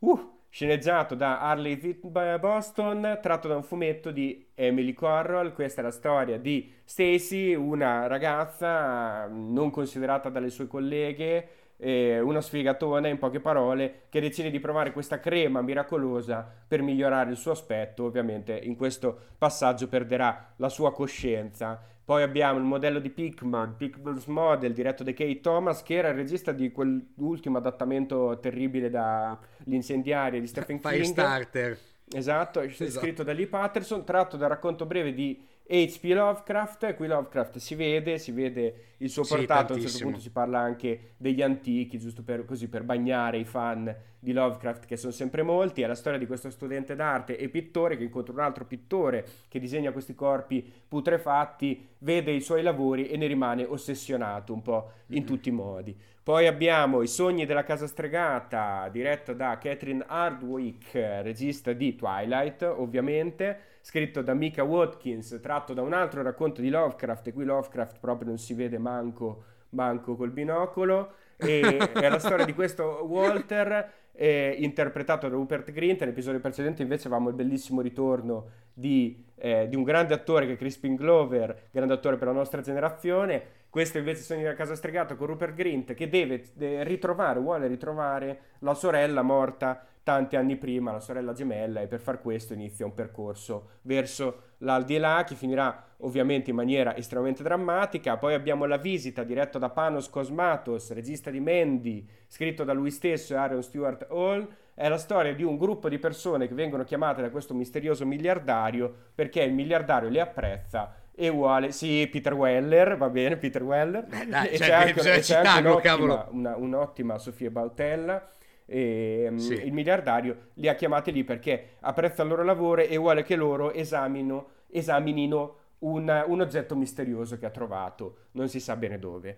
uh, sceneggiato da Harley Boston, tratto da un fumetto di Emily Corral. Questa è la storia di Stacy, una ragazza non considerata dalle sue colleghe, eh, una sfigatona in poche parole, che decide di provare questa crema miracolosa per migliorare il suo aspetto. Ovviamente in questo passaggio perderà la sua coscienza. Poi abbiamo il modello di Pickman, Pickman's Model, diretto da Kate Thomas, che era il regista di quell'ultimo adattamento terribile da L'incendiaria di Stephen King, Firestarter, esatto, esatto, scritto da Lee Patterson, tratto dal racconto breve di H P. Lovecraft. Qui Lovecraft si vede, si vede il suo portato, sì, a un certo punto si parla anche degli antichi, giusto per, così, per bagnare i fan di Lovecraft, che sono sempre molti. È la storia di questo studente d'arte e pittore che incontra un altro pittore che disegna questi corpi putrefatti, vede i suoi lavori e ne rimane ossessionato un po' in mm-hmm. tutti i modi. Poi abbiamo I sogni della casa stregata, diretto da Catherine Hardwicke, regista di Twilight, ovviamente, scritto da Mika Watkins, tratto da un altro racconto di Lovecraft, e qui Lovecraft proprio non si vede manco, manco col binocolo, e è la storia di questo Walter, eh, interpretato da Rupert Grint. Nell'episodio precedente invece avevamo il bellissimo ritorno di, eh, di un grande attore che è Crispin Glover, grande attore per la nostra generazione. Questo invece sono in una casa stregata con Rupert Grint, che deve eh, ritrovare, vuole ritrovare la sorella morta tanti anni prima, la sorella gemella, e per far questo inizia un percorso verso l'aldilà che finirà ovviamente in maniera estremamente drammatica. Poi abbiamo La visita, diretto da Panos Cosmatos, regista di Mandy, scritto da lui stesso e Aaron Stewart Hall. È la storia di un gruppo di persone che vengono chiamate da questo misterioso miliardario perché il miliardario le apprezza e vuole, sì, Peter Weller, va bene, Peter Weller. Beh, dai, e cioè, c'è anche, cioè, c'è anche un'ottima, una, un'ottima Sofia Bautella. E, sì. um, il miliardario li ha chiamati lì perché apprezza il loro lavoro e vuole che loro esamino, esaminino un, un oggetto misterioso che ha trovato, non si sa bene dove.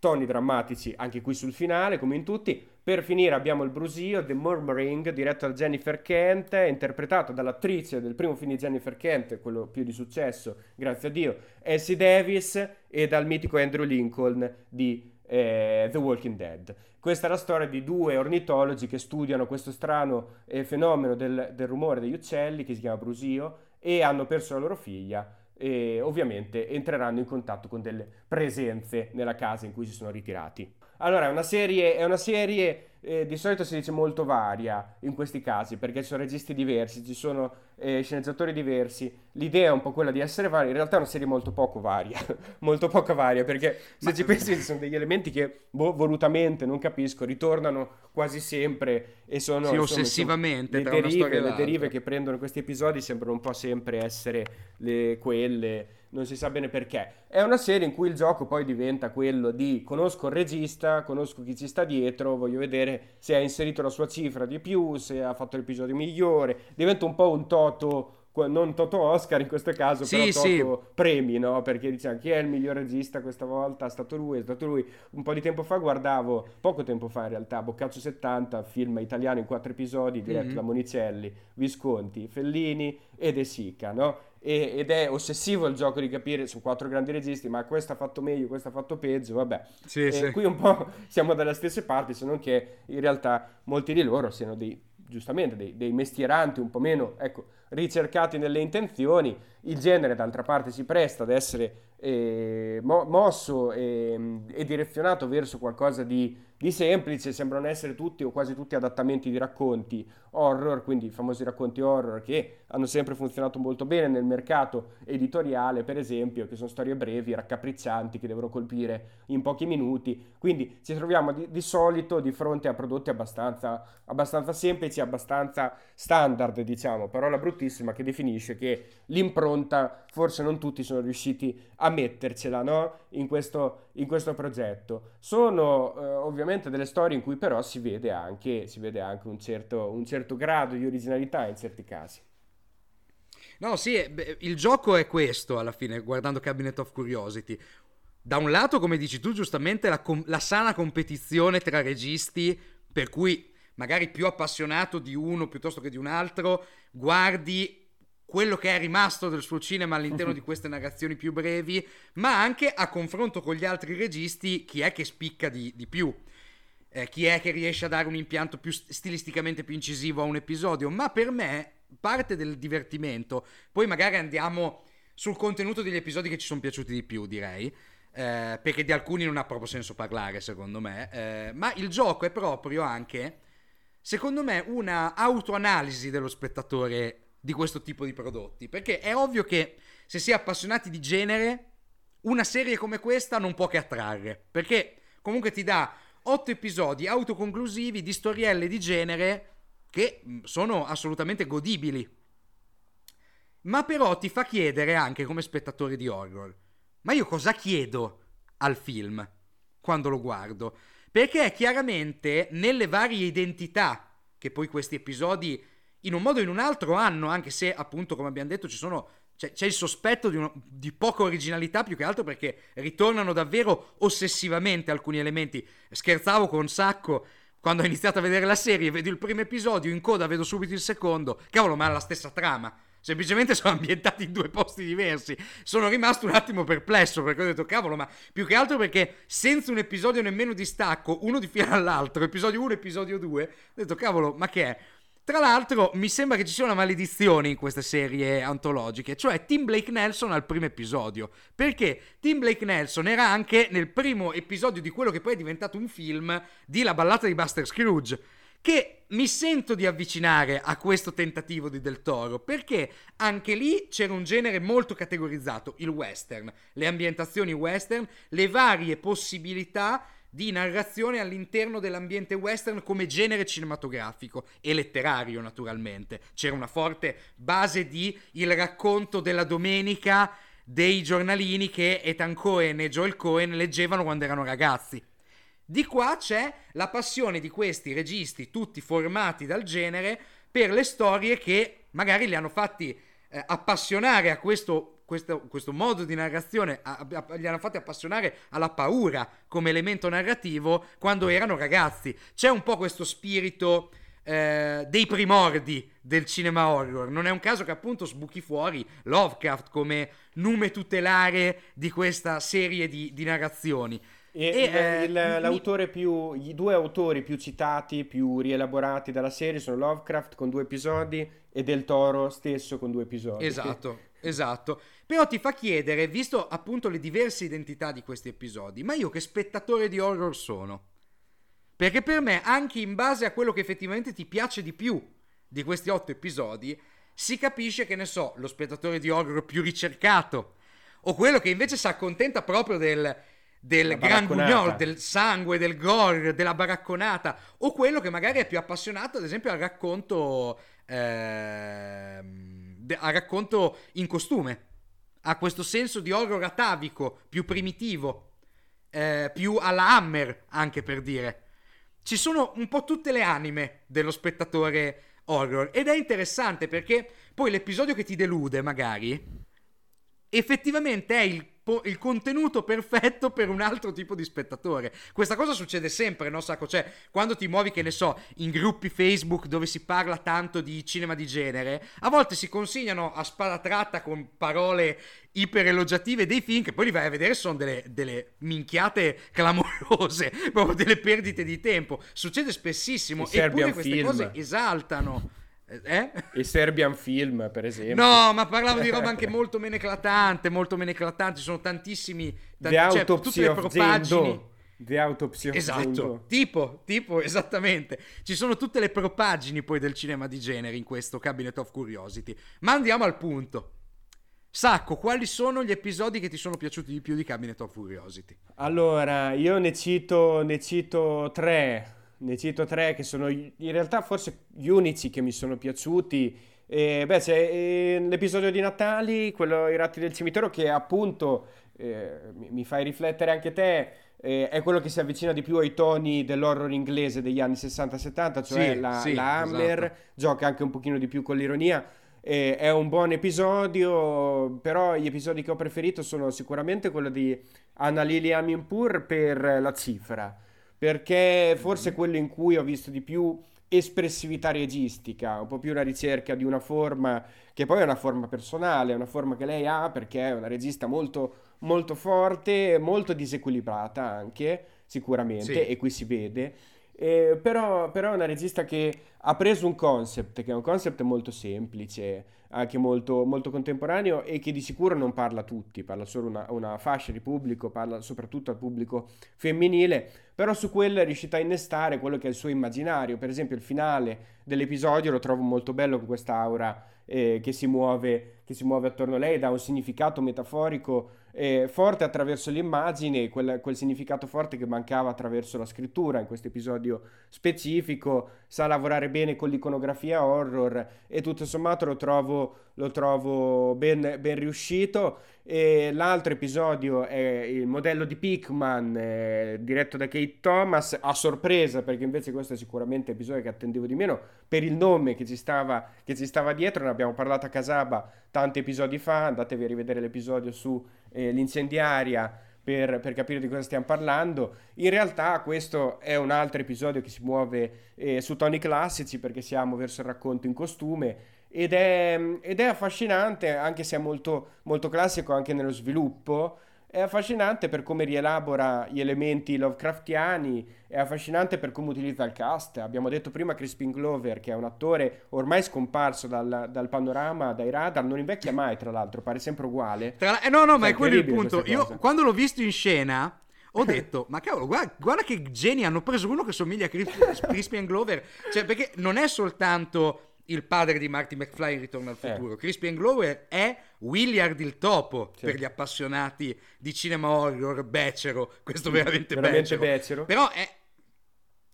toni drammatici anche qui sul finale, come in tutti. Per finire abbiamo il brusio, The Murmuring, diretto da Jennifer Kent, interpretato dall'attrice del primo film di Jennifer Kent, quello più di successo, grazie a Dio, Elsie Davis, e dal mitico Andrew Lincoln di eh, The Walking Dead. Questa è la storia di due ornitologi che studiano questo strano eh, fenomeno del, del rumore degli uccelli, che si chiama brusio, e hanno perso la loro figlia, e ovviamente entreranno in contatto con delle presenze nella casa in cui si sono ritirati. Allora, è una serie, è una serie eh, di solito si dice molto varia in questi casi, perché ci sono registi diversi, ci sono eh, sceneggiatori diversi, l'idea è un po' quella di essere varia. In realtà è una serie molto poco varia, molto poco varia, perché se Ma... ci pensi ci sono degli elementi che boh, volutamente, non capisco, ritornano quasi sempre e sono, sì, sono ossessivamente sono, tra le derive, una storia e le derive che prendono questi episodi sembrano un po' sempre essere le, quelle... non si sa bene perché. È una serie in cui il gioco poi diventa quello di conosco il regista, conosco chi ci sta dietro, voglio vedere se ha inserito la sua cifra di più, se ha fatto l'episodio migliore, diventa un po' un toto, non toto Oscar in questo caso, sì, però toto sì. Premi, no? Perché diciamo chi è il miglior regista questa volta, è stato lui, è stato lui. Un po' di tempo fa guardavo, poco tempo fa in realtà, Boccaccio settanta, film italiano in quattro episodi, diretto mm-hmm. da Monicelli, Visconti, Fellini e De Sica, no? Ed è ossessivo il gioco di capire su quattro grandi registi, ma questo ha fatto meglio, questo ha fatto peggio, vabbè sì, e sì. Qui un po' siamo dalla stessa parte, se non che in realtà molti di loro siano dei, giustamente dei, dei mestieranti un po' meno, ecco, ricercati nelle intenzioni. Il genere d'altra parte si presta ad essere eh, mo- mosso e, e direzionato verso qualcosa di, di semplice, sembrano essere tutti o quasi tutti adattamenti di racconti horror, quindi i famosi racconti horror che hanno sempre funzionato molto bene nel mercato editoriale, per esempio, che sono storie brevi, raccapriccianti, che devono colpire in pochi minuti, quindi ci troviamo di, di solito di fronte a prodotti abbastanza, abbastanza semplici, abbastanza standard, diciamo, parola bruttissima che definisce che l'impronta forse non tutti sono riusciti a mettercela, no? In questo, in questo progetto sono eh, ovviamente delle storie in cui però si vede anche, si vede anche un certo, un certo grado di originalità in certi casi. No, sì, beh, il gioco è questo alla fine, guardando Cabinet of Curiosity. Da un lato, come dici tu giustamente, la, com- la sana competizione tra registi, per cui magari più appassionato di uno piuttosto che di un altro guardi quello che è rimasto del suo cinema all'interno di queste narrazioni più brevi, ma anche a confronto con gli altri registi chi è che spicca di, di più, eh, chi è che riesce a dare un impianto più stilisticamente più incisivo a un episodio. Ma per me parte del divertimento, poi magari andiamo sul contenuto degli episodi che ci sono piaciuti di più, direi, eh, perché di alcuni non ha proprio senso parlare secondo me, eh, ma il gioco è proprio anche, secondo me, una autoanalisi dello spettatore di questo tipo di prodotti, perché è ovvio che se si è appassionati di genere una serie come questa non può che attrarre, perché comunque ti dà otto episodi autoconclusivi di storielle di genere che sono assolutamente godibili, ma però ti fa chiedere anche come spettatore di horror, ma io cosa chiedo al film quando lo guardo? Perché chiaramente nelle varie identità che poi questi episodi in un modo o in un altro hanno, anche se appunto come abbiamo detto ci sono, c'è, c'è il sospetto di, uno, di poca originalità, più che altro perché ritornano davvero ossessivamente alcuni elementi. Scherzavo con Sacco quando ho iniziato a vedere la serie, vedo il primo episodio, in coda vedo subito il secondo, cavolo, ma è la stessa trama, semplicemente sono ambientati in due posti diversi. Sono rimasto un attimo perplesso perché ho detto cavolo, ma più che altro perché senza un episodio nemmeno di stacco, uno di fianco all'altro, episodio uno, episodio due, ho detto cavolo, ma che è? Tra l'altro mi sembra che ci sia una maledizione in queste serie antologiche, cioè Tim Blake Nelson al primo episodio, perché Tim Blake Nelson era anche nel primo episodio di quello che poi è diventato un film, di La ballata di Buster Scrooge, che mi sento di avvicinare a questo tentativo di Del Toro, perché anche lì c'era un genere molto categorizzato, il western, le ambientazioni western, le varie possibilità di narrazione all'interno dell'ambiente western come genere cinematografico e letterario. Naturalmente c'era una forte base di il racconto della domenica dei giornalini che Ethan Coen e Joel Coen leggevano quando erano ragazzi. Di qua c'è la passione di questi registi, tutti formati dal genere, per le storie che magari li hanno fatti eh, appassionare a questo questo, questo modo di narrazione a, a, a, li hanno fatti appassionare alla paura come elemento narrativo quando erano ragazzi. C'è un po' questo spirito eh, dei primordi del cinema horror. Non è un caso che appunto sbuchi fuori Lovecraft come nume tutelare di questa serie di, di narrazioni. E, e, il, eh, l'autore mi... più i due autori più citati, più rielaborati dalla serie sono Lovecraft con due episodi e Del Toro stesso con due episodi. Esatto, che... esatto. Però ti fa chiedere, visto appunto le diverse identità di questi episodi, ma io che spettatore di horror sono? Perché per me, anche in base a quello che effettivamente ti piace di più di questi otto episodi, si capisce, che ne so, lo spettatore di horror più ricercato o quello che invece si accontenta proprio del del gran gugnol, del sangue, del gore, della baracconata, o quello che magari è più appassionato ad esempio al racconto ehm, de- al racconto in costume, a questo senso di horror atavico più primitivo, eh, più alla Hammer, anche per dire. Ci sono un po' tutte le anime dello spettatore horror ed è interessante, perché poi l'episodio che ti delude magari effettivamente è il il contenuto perfetto per un altro tipo di spettatore. Questa cosa succede sempre, no Sacco? Cioè, quando ti muovi, che ne so, in gruppi Facebook dove si parla tanto di cinema di genere, a volte si consigliano a spada tratta con parole iper elogiative dei film che poi li vai a vedere, sono delle, delle minchiate clamorose, proprio delle perdite di tempo. Succede spessissimo, eppure queste film. Cose esaltano. Eh? I Serbian film, per esempio. No, ma parlavo di roba anche molto meno eclatante, molto meno eclatante. Ci sono tantissimi, tanti, The cioè, tutte le propagini. The Autopsy of Esatto, Zendo. tipo, tipo, esattamente. Ci sono tutte le propagini poi del cinema di genere in questo Cabinet of Curiosity. Ma andiamo al punto. Sacco, quali sono gli episodi che ti sono piaciuti di più di Cabinet of Curiosity? Allora, io ne cito, ne cito tre. Ne cito tre che sono in realtà forse gli unici che mi sono piaciuti. Eh, beh, c'è eh, l'episodio di Natali, quello I ratti del cimitero, che appunto eh, mi, mi fai riflettere anche te, eh, è quello che si avvicina di più ai toni dell'horror inglese degli anni sessanta settanta, cioè sì, la, sì, la Hammer, esatto. Gioca anche un pochino di più con l'ironia. Eh, è un buon episodio, però gli episodi che ho preferito sono sicuramente quello di Ana Lily Amirpour per la cifra, perché forse quello in cui ho visto di più espressività registica, un po' più la ricerca di una forma che poi è una forma personale, è una forma che lei ha, perché è una regista molto, molto forte, molto disequilibrata anche, sicuramente, sì. E qui si vede, eh, però, però è una regista che ha preso un concept, che è un concept molto semplice, anche molto, molto contemporaneo, e che di sicuro non parla a tutti, parla solo una, una fascia di pubblico, parla soprattutto al pubblico femminile, però su quello è riuscita a innestare quello che è il suo immaginario. Per esempio il finale dell'episodio lo trovo molto bello, con questa aura eh, che si muove, che si muove attorno a lei, dà un significato metaforico eh, forte attraverso l'immagine, quel, quel significato forte che mancava attraverso la scrittura in questo episodio specifico. Sa lavorare bene con l'iconografia horror e tutto sommato lo trovo lo trovo ben, ben riuscito. E l'altro episodio è il modello di Pickman, eh, diretto da Kate Thomas, a sorpresa, perché invece questo è sicuramente l'episodio che attendevo di meno per il nome che ci stava, che ci stava dietro. Ne abbiamo parlato a Casaba tanti episodi fa, andatevi a rivedere l'episodio su eh, l'incendiaria Per, per capire di cosa stiamo parlando. In realtà questo è un altro episodio che si muove eh, su toni classici, perché siamo verso il racconto in costume, ed è, ed è affascinante, anche se è molto, molto classico anche nello sviluppo. È affascinante per come rielabora gli elementi lovecraftiani, è affascinante per come utilizza il cast. Abbiamo detto prima Crispin Glover, che è un attore ormai scomparso dal, dal panorama, dai radar, non invecchia mai tra l'altro, pare sempre uguale. Tra la... eh, no no, ma è quello il punto. Io quando l'ho visto in scena ho detto ma cavolo, guarda, guarda che geni, hanno preso uno che somiglia a Crispin Glover, cioè, perché non è soltanto il padre di Marty McFly in Ritorno al futuro, eh. Crispin Glover è Willard il topo, sì, per gli appassionati di cinema horror becero, questo veramente, veramente becero. becero. Però è,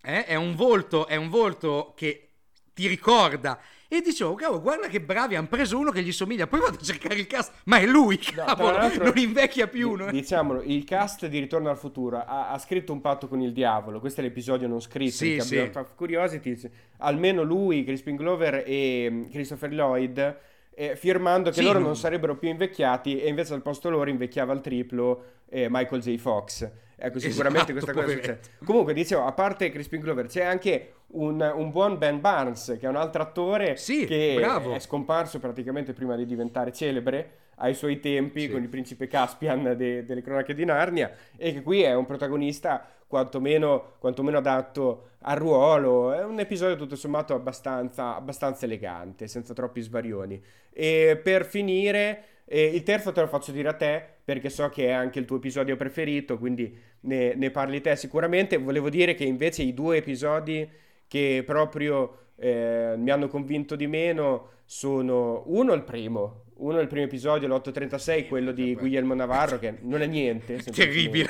è, è un volto, è un volto che ti ricorda, e dicevo cavolo, guarda che bravi, hanno preso uno che gli somiglia. Poi vado a cercare il cast, ma è lui, cavolo, no, non invecchia più uno. Diciamolo, il cast di Ritorno al futuro ha, ha scritto un patto con il diavolo, questo è l'episodio non scritto, sì, di Cabinet of Curiosities. Almeno lui, Crispin Glover e Christopher Lloyd eh, firmando che sì, loro non sarebbero più invecchiati, e invece al posto loro invecchiava al triplo eh, Michael J. Fox. Ecco, sicuramente esatto, questa cosa succede. Comunque, dicevo, a parte Crispin Glover, c'è anche un, un buon Ben Barnes, che è un altro attore sì, che bravo. è scomparso praticamente prima di diventare celebre ai suoi tempi, sì. con il principe Caspian de, delle cronache di Narnia, e che qui è un protagonista quantomeno, quantomeno adatto al ruolo. È un episodio tutto sommato abbastanza, abbastanza elegante, senza troppi sbarioni. E per finire... E il terzo te lo faccio dire a te, perché so che è anche il tuo episodio preferito, quindi ne, ne parli te sicuramente. Volevo dire che invece i due episodi che proprio eh, mi hanno convinto di meno sono uno il primo uno il primo episodio, l'otto trentasei, quello di Guillermo Navarro, che non è niente, terribile,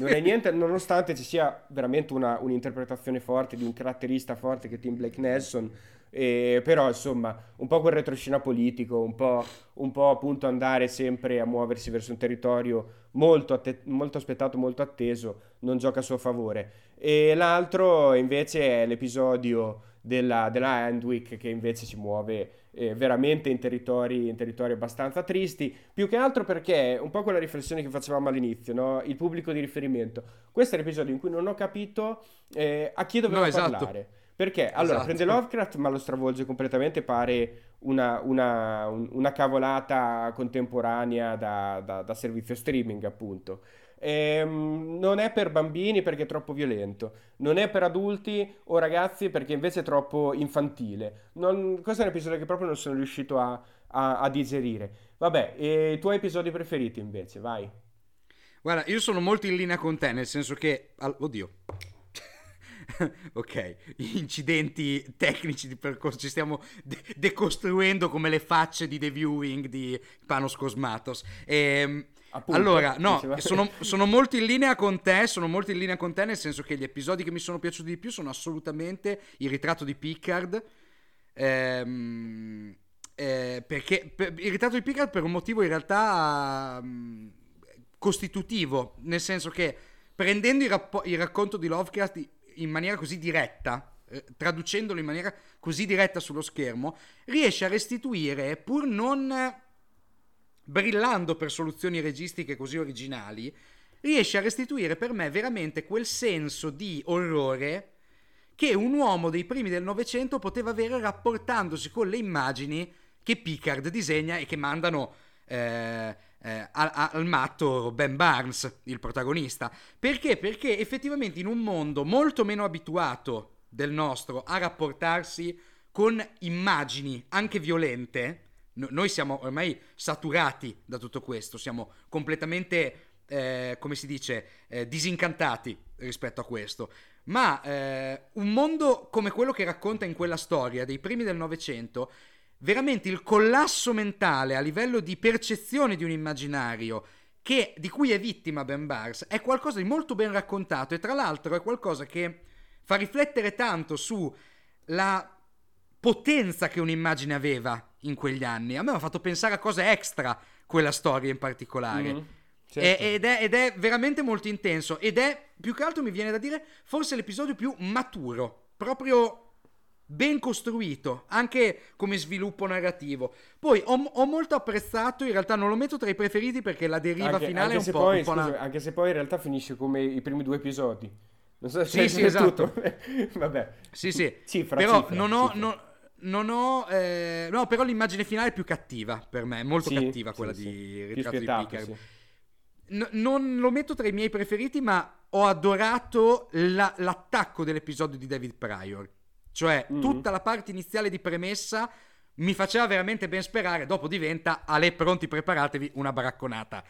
non è niente, nonostante ci sia veramente una, un'interpretazione forte di un caratterista forte che è Tim Blake Nelson. Eh, però insomma un po' quel retroscena politico, un po', un po' appunto andare sempre a muoversi verso un territorio molto, atte- molto aspettato, molto atteso, non gioca a suo favore. E l'altro invece è l'episodio della, della Handwick, che invece ci muove eh, veramente in territori, in territori abbastanza tristi, più che altro perché un po' quella riflessione che facevamo all'inizio, no? Il pubblico di riferimento. Questo è l'episodio in cui non ho capito eh, a chi dovevo no, parlare esatto. Perché, allora, esatto. prende Lovecraft ma lo stravolge completamente, pare una, una, un, una cavolata contemporanea da, da, da servizio streaming, appunto. Ehm, non è per bambini perché è troppo violento, non è per adulti o ragazzi perché invece è troppo infantile. Non, questo è un episodio che proprio non sono riuscito a, a, a digerire. Vabbè, e i tuoi episodi preferiti invece, vai. Guarda, io sono molto in linea con te, nel senso che... Oddio... Ok, incidenti tecnici di percorso, ci stiamo de- decostruendo come le facce di The Viewing di Panos Cosmatos. Ehm, allora, no, sono, sono molto in linea con te, sono molto in linea con te, nel senso che gli episodi che mi sono piaciuti di più sono assolutamente il ritratto di Pickard, ehm, eh, perché per, il ritratto di Pickard per un motivo in realtà mh, costitutivo, nel senso che prendendo il, rappo- il racconto di Lovecraft in maniera così diretta, eh, traducendolo in maniera così diretta sullo schermo, riesce a restituire, pur non eh, brillando per soluzioni registiche così originali, riesce a restituire per me veramente quel senso di orrore che un uomo dei primi del Novecento poteva avere rapportandosi con le immagini che Pickard disegna e che mandano eh, eh, al, al matto Ben Barnes, il protagonista. Perché? Perché effettivamente in un mondo molto meno abituato del nostro a rapportarsi con immagini anche violente, no, noi siamo ormai saturati da tutto questo, siamo completamente, eh, come si dice, eh, disincantati rispetto a questo. Ma eh, un mondo come quello che racconta in quella storia dei primi del Novecento, veramente il collasso mentale a livello di percezione di un immaginario che, di cui è vittima Ben Barnes, è qualcosa di molto ben raccontato, e tra l'altro è qualcosa che fa riflettere tanto su la potenza che un'immagine aveva in quegli anni. A me mi ha fatto pensare a cose extra quella storia in particolare. Mm-hmm. Certo. Ed, è, ed è veramente molto intenso, ed è, più che altro mi viene da dire, forse l'episodio più maturo, proprio ben costruito anche come sviluppo narrativo. Poi ho, ho molto apprezzato, in realtà non lo metto tra i preferiti perché la deriva anche, finale anche è un po', poi, un po' scusa, una... anche se poi in realtà finisce come i primi due episodi, non so se sì, sì, esatto. Vabbè, sì sì cifra, però cifra, non ho cifra. non, non ho eh... no però l'immagine finale è più cattiva per me, è molto sì, cattiva quella sì, di sì. Ritratto di Pickard sì. N- non lo metto tra i miei preferiti, ma ho adorato la- l'attacco dell'episodio di David Pryor. Cioè, mm-hmm. tutta la parte iniziale di premessa mi faceva veramente ben sperare, dopo diventa, ale pronti, preparatevi, una baracconata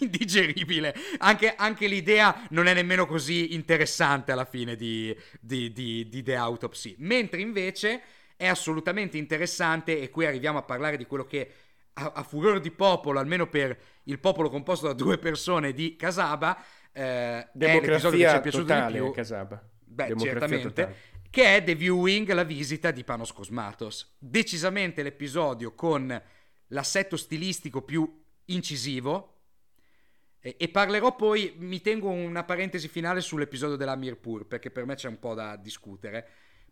indigeribile. Anche, anche l'idea non è nemmeno così interessante alla fine di, di, di, di The Autopsy. Mentre invece è assolutamente interessante, e qui arriviamo a parlare di quello che a, a furor di popolo, almeno per il popolo composto da due persone di Casaba, eh, democrazia è l'episodio che ci è piaciuto totale, di più. Casaba. Beh, democrazia certamente. Totale. Che è The Viewing, la visita di Panos Cosmatos. Decisamente l'episodio con l'assetto stilistico più incisivo, e, e parlerò poi, mi tengo una parentesi finale sull'episodio della Amirpour, perché per me c'è un po' da discutere.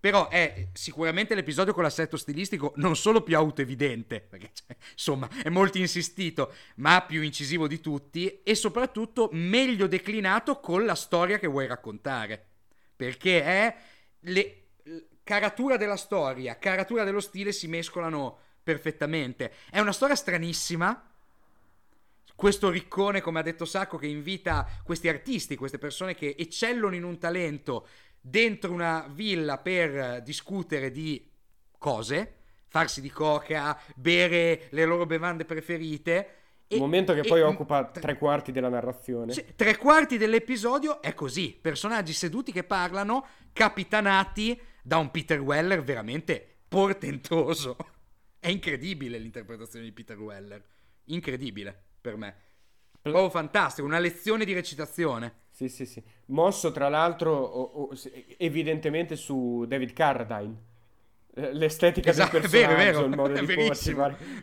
Però è sicuramente l'episodio con l'assetto stilistico non solo più autoevidente, perché cioè, insomma è molto insistito, ma più incisivo di tutti e soprattutto meglio declinato con la storia che vuoi raccontare, perché è le caratura della storia, caratura dello stile si mescolano perfettamente. È una storia stranissima, questo riccone, come ha detto Sacco, che invita questi artisti, queste persone che eccellono in un talento dentro una villa per discutere di cose, farsi di coca, bere le loro bevande preferite. Un momento che e, poi e, occupa tre, tre quarti della narrazione. Cioè, tre quarti dell'episodio è così, personaggi seduti che parlano, capitanati da un Peter Weller veramente portentoso. È incredibile l'interpretazione di Peter Weller, incredibile per me. Oh, fantastico, una lezione di recitazione. Sì, sì, sì. Mosso, tra l'altro, o, o, evidentemente su David Carradine. L'estetica esatto, del personaggio, vero, vero. Il modo di porsi.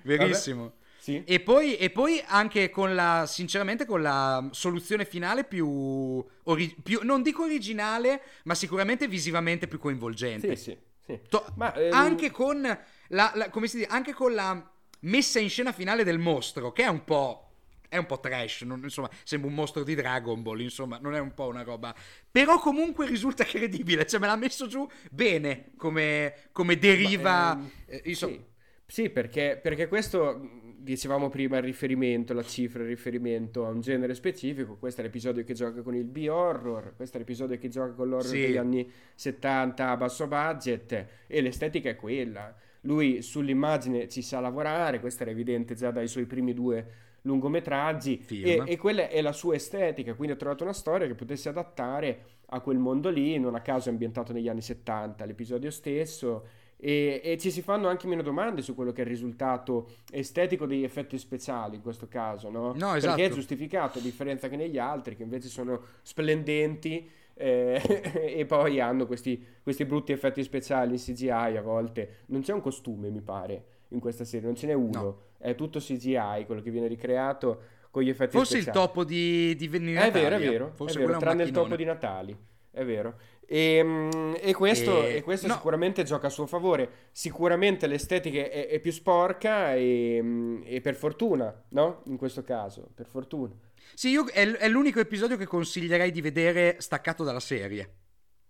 Verissimo. Sì. E, poi, e poi anche con la, sinceramente, con la soluzione finale più, ori- più non dico originale, ma sicuramente visivamente più coinvolgente. Sì, sì. sì. To- ma, ehm... anche con la, la, come si dice, anche con la messa in scena finale del mostro, che è un po'... è un po' trash, non, insomma, sembra un mostro di Dragon Ball, insomma, non è un po' una roba, però comunque risulta credibile, cioè me l'ha messo giù bene come, come deriva. Ma, ehm, eh, insomma. Sì, sì, perché, perché questo, dicevamo prima, il riferimento, la cifra, il riferimento a un genere specifico, questo è l'episodio che gioca con il B-horror, questo è l'episodio che gioca con l'horror sì. degli anni settanta a basso budget, e l'estetica è quella, lui sull'immagine ci sa lavorare, questo era evidente già dai suoi primi due lungometraggi, e, e quella è la sua estetica, quindi ha trovato una storia che potesse adattare a quel mondo lì, non a caso è ambientato negli anni settanta l'episodio stesso, e, e ci si fanno anche meno domande su quello che è il risultato estetico degli effetti speciali in questo caso, no? No, esatto. Perché è giustificato, a differenza che negli altri che invece sono splendenti eh, e poi hanno questi, questi brutti effetti speciali in C G I a volte. Non c'è un costume, mi pare, in questa serie, non ce n'è uno, no. È tutto C G I quello che viene ricreato con gli effetti forse speciali. Forse il topo di, di Natali. È vero, è vero, forse è vero, tranne il topo di Natali, è vero. E, e questo, e... E questo no. sicuramente gioca a suo favore, sicuramente l'estetica è, è più sporca e, e per fortuna, no? In questo caso, per fortuna. Sì, io è, è l'unico episodio che consiglierei di vedere staccato dalla serie.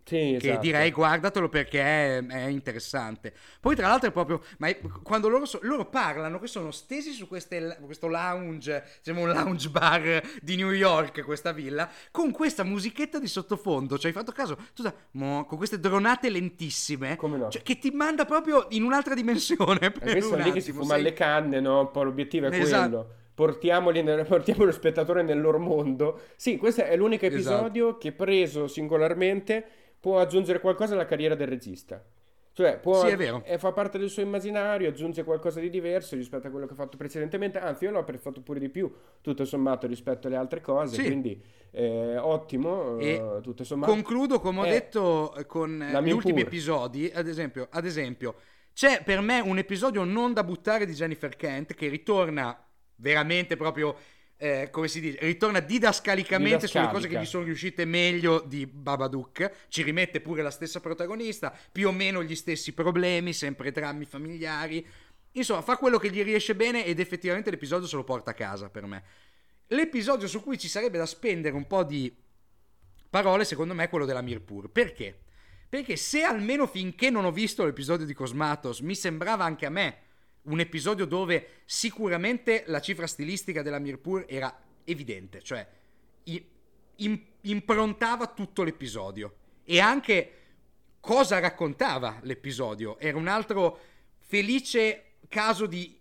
Sì, esatto. Che direi guardatelo perché è, è interessante. Poi tra l'altro è proprio, ma è, quando loro, so, loro parlano che sono stesi su queste, questo lounge, diciamo un lounge bar di New York, questa villa, con questa musichetta di sottofondo, cioè hai fatto caso? Tu sai, mo, con queste dronate lentissime, come no? Cioè, che ti manda proprio in un'altra dimensione per un attimo, lì che si fuma sei... le canne, no? Un po' l'obiettivo è esatto. quello. Portiamoli nel, portiamo lo spettatore nel loro mondo. Sì, questo è l'unico episodio esatto. che preso singolarmente può aggiungere qualcosa alla carriera del regista. Cioè, può, sì, è vero. Eh, fa parte del suo immaginario, aggiunge qualcosa di diverso rispetto a quello che ha fatto precedentemente. Anzi, io l'ho apprezzato pure di più, tutto sommato, rispetto alle altre cose. Sì. Quindi, eh, ottimo, e tutto sommato. Concludo, come ho eh, detto, con gli ultimi episodi. Ad esempio, ad esempio, c'è per me un episodio non da buttare di Jennifer Kent, che ritorna veramente proprio... Eh, come si dice, ritorna didascalicamente sulle cose che gli sono riuscite meglio di Babadook, ci rimette pure la stessa protagonista, più o meno gli stessi problemi, sempre drammi familiari, insomma fa quello che gli riesce bene ed effettivamente l'episodio se lo porta a casa per me. L'episodio su cui ci sarebbe da spendere un po' di parole secondo me è quello della Amirpour, perché? Perché se almeno finché non ho visto l'episodio di Cosmatos mi sembrava anche a me un episodio dove sicuramente la cifra stilistica della Amirpour era evidente, cioè i, im, improntava tutto l'episodio e anche cosa raccontava l'episodio. Era un altro felice caso di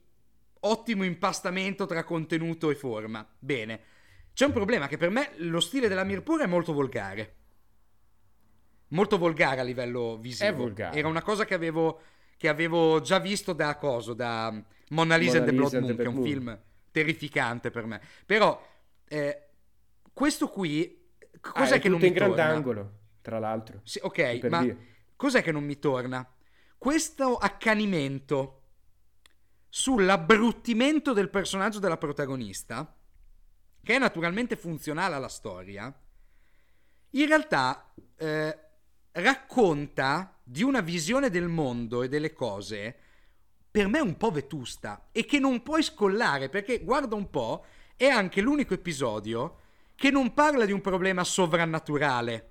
ottimo impastamento tra contenuto e forma. Bene, c'è un problema che per me lo stile della Amirpour è molto volgare, molto volgare a livello visivo. È volgare. Era una cosa che avevo... che avevo già visto da coso, da Mona Lisa and the Blood Moon, che è un film terrificante per me. Però eh, questo qui, cos'è ah, che non mi torna? È tutto in grandangolo, tra l'altro. Sì, ok, per ma dire. Cos'è che non mi torna? Questo accanimento sull'abbruttimento del personaggio della protagonista, che è naturalmente funzionale alla storia, in realtà eh, racconta di una visione del mondo e delle cose per me un po' vetusta e che non puoi scollare, perché guarda un po', è anche l'unico episodio che non parla di un problema sovrannaturale,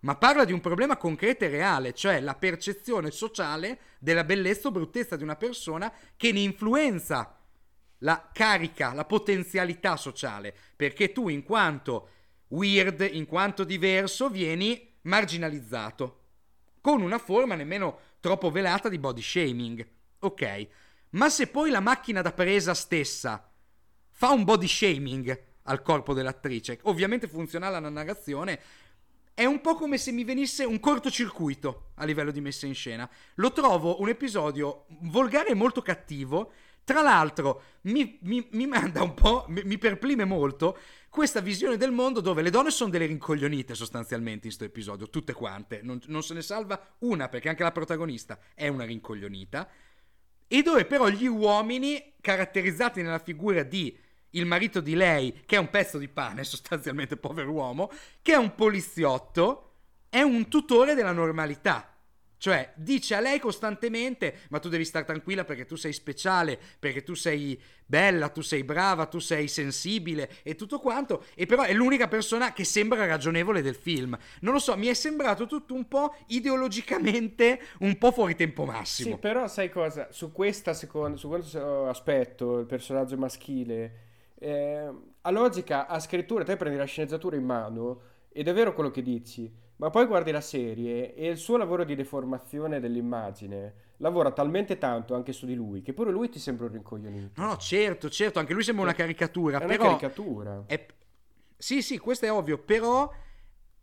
ma parla di un problema concreto e reale, cioè la percezione sociale della bellezza o bruttezza di una persona che ne influenza la carica, la potenzialità sociale, perché tu in quanto weird, in quanto diverso, vieni marginalizzato con una forma nemmeno troppo velata di body shaming, ok? Ma se poi la macchina da presa stessa fa un body shaming al corpo dell'attrice, ovviamente funzionale alla narrazione, è un po' come se mi venisse un cortocircuito a livello di messa in scena. Lo trovo un episodio volgare e molto cattivo. Tra l'altro mi, mi, mi manda un po', mi, mi perplime molto questa visione del mondo dove le donne sono delle rincoglionite sostanzialmente in sto episodio, tutte quante, non, non se ne salva una, perché anche la protagonista è una rincoglionita, e dove però gli uomini, caratterizzati nella figura di il marito di lei, che è un pezzo di pane sostanzialmente, povero uomo, che è un poliziotto, è un tutore della normalità. Cioè dice a lei costantemente: ma tu devi stare tranquilla perché tu sei speciale, perché tu sei bella, tu sei brava, tu sei sensibile e tutto quanto. E però è l'unica persona che sembra ragionevole del film. Non lo so, mi è sembrato tutto un po' ideologicamente un po' fuori tempo massimo. Sì, però sai cosa? Su questa seconda, su questo aspetto, il personaggio maschile, eh, a logica, a scrittura, te prendi la sceneggiatura in mano ed è vero quello che dici, ma poi guardi la serie e il suo lavoro di deformazione dell'immagine lavora talmente tanto anche su di lui che pure lui ti sembra un rincoglionito. No, no, certo, certo, anche lui sembra una caricatura. È una però caricatura. È... Sì, sì, questo è ovvio, però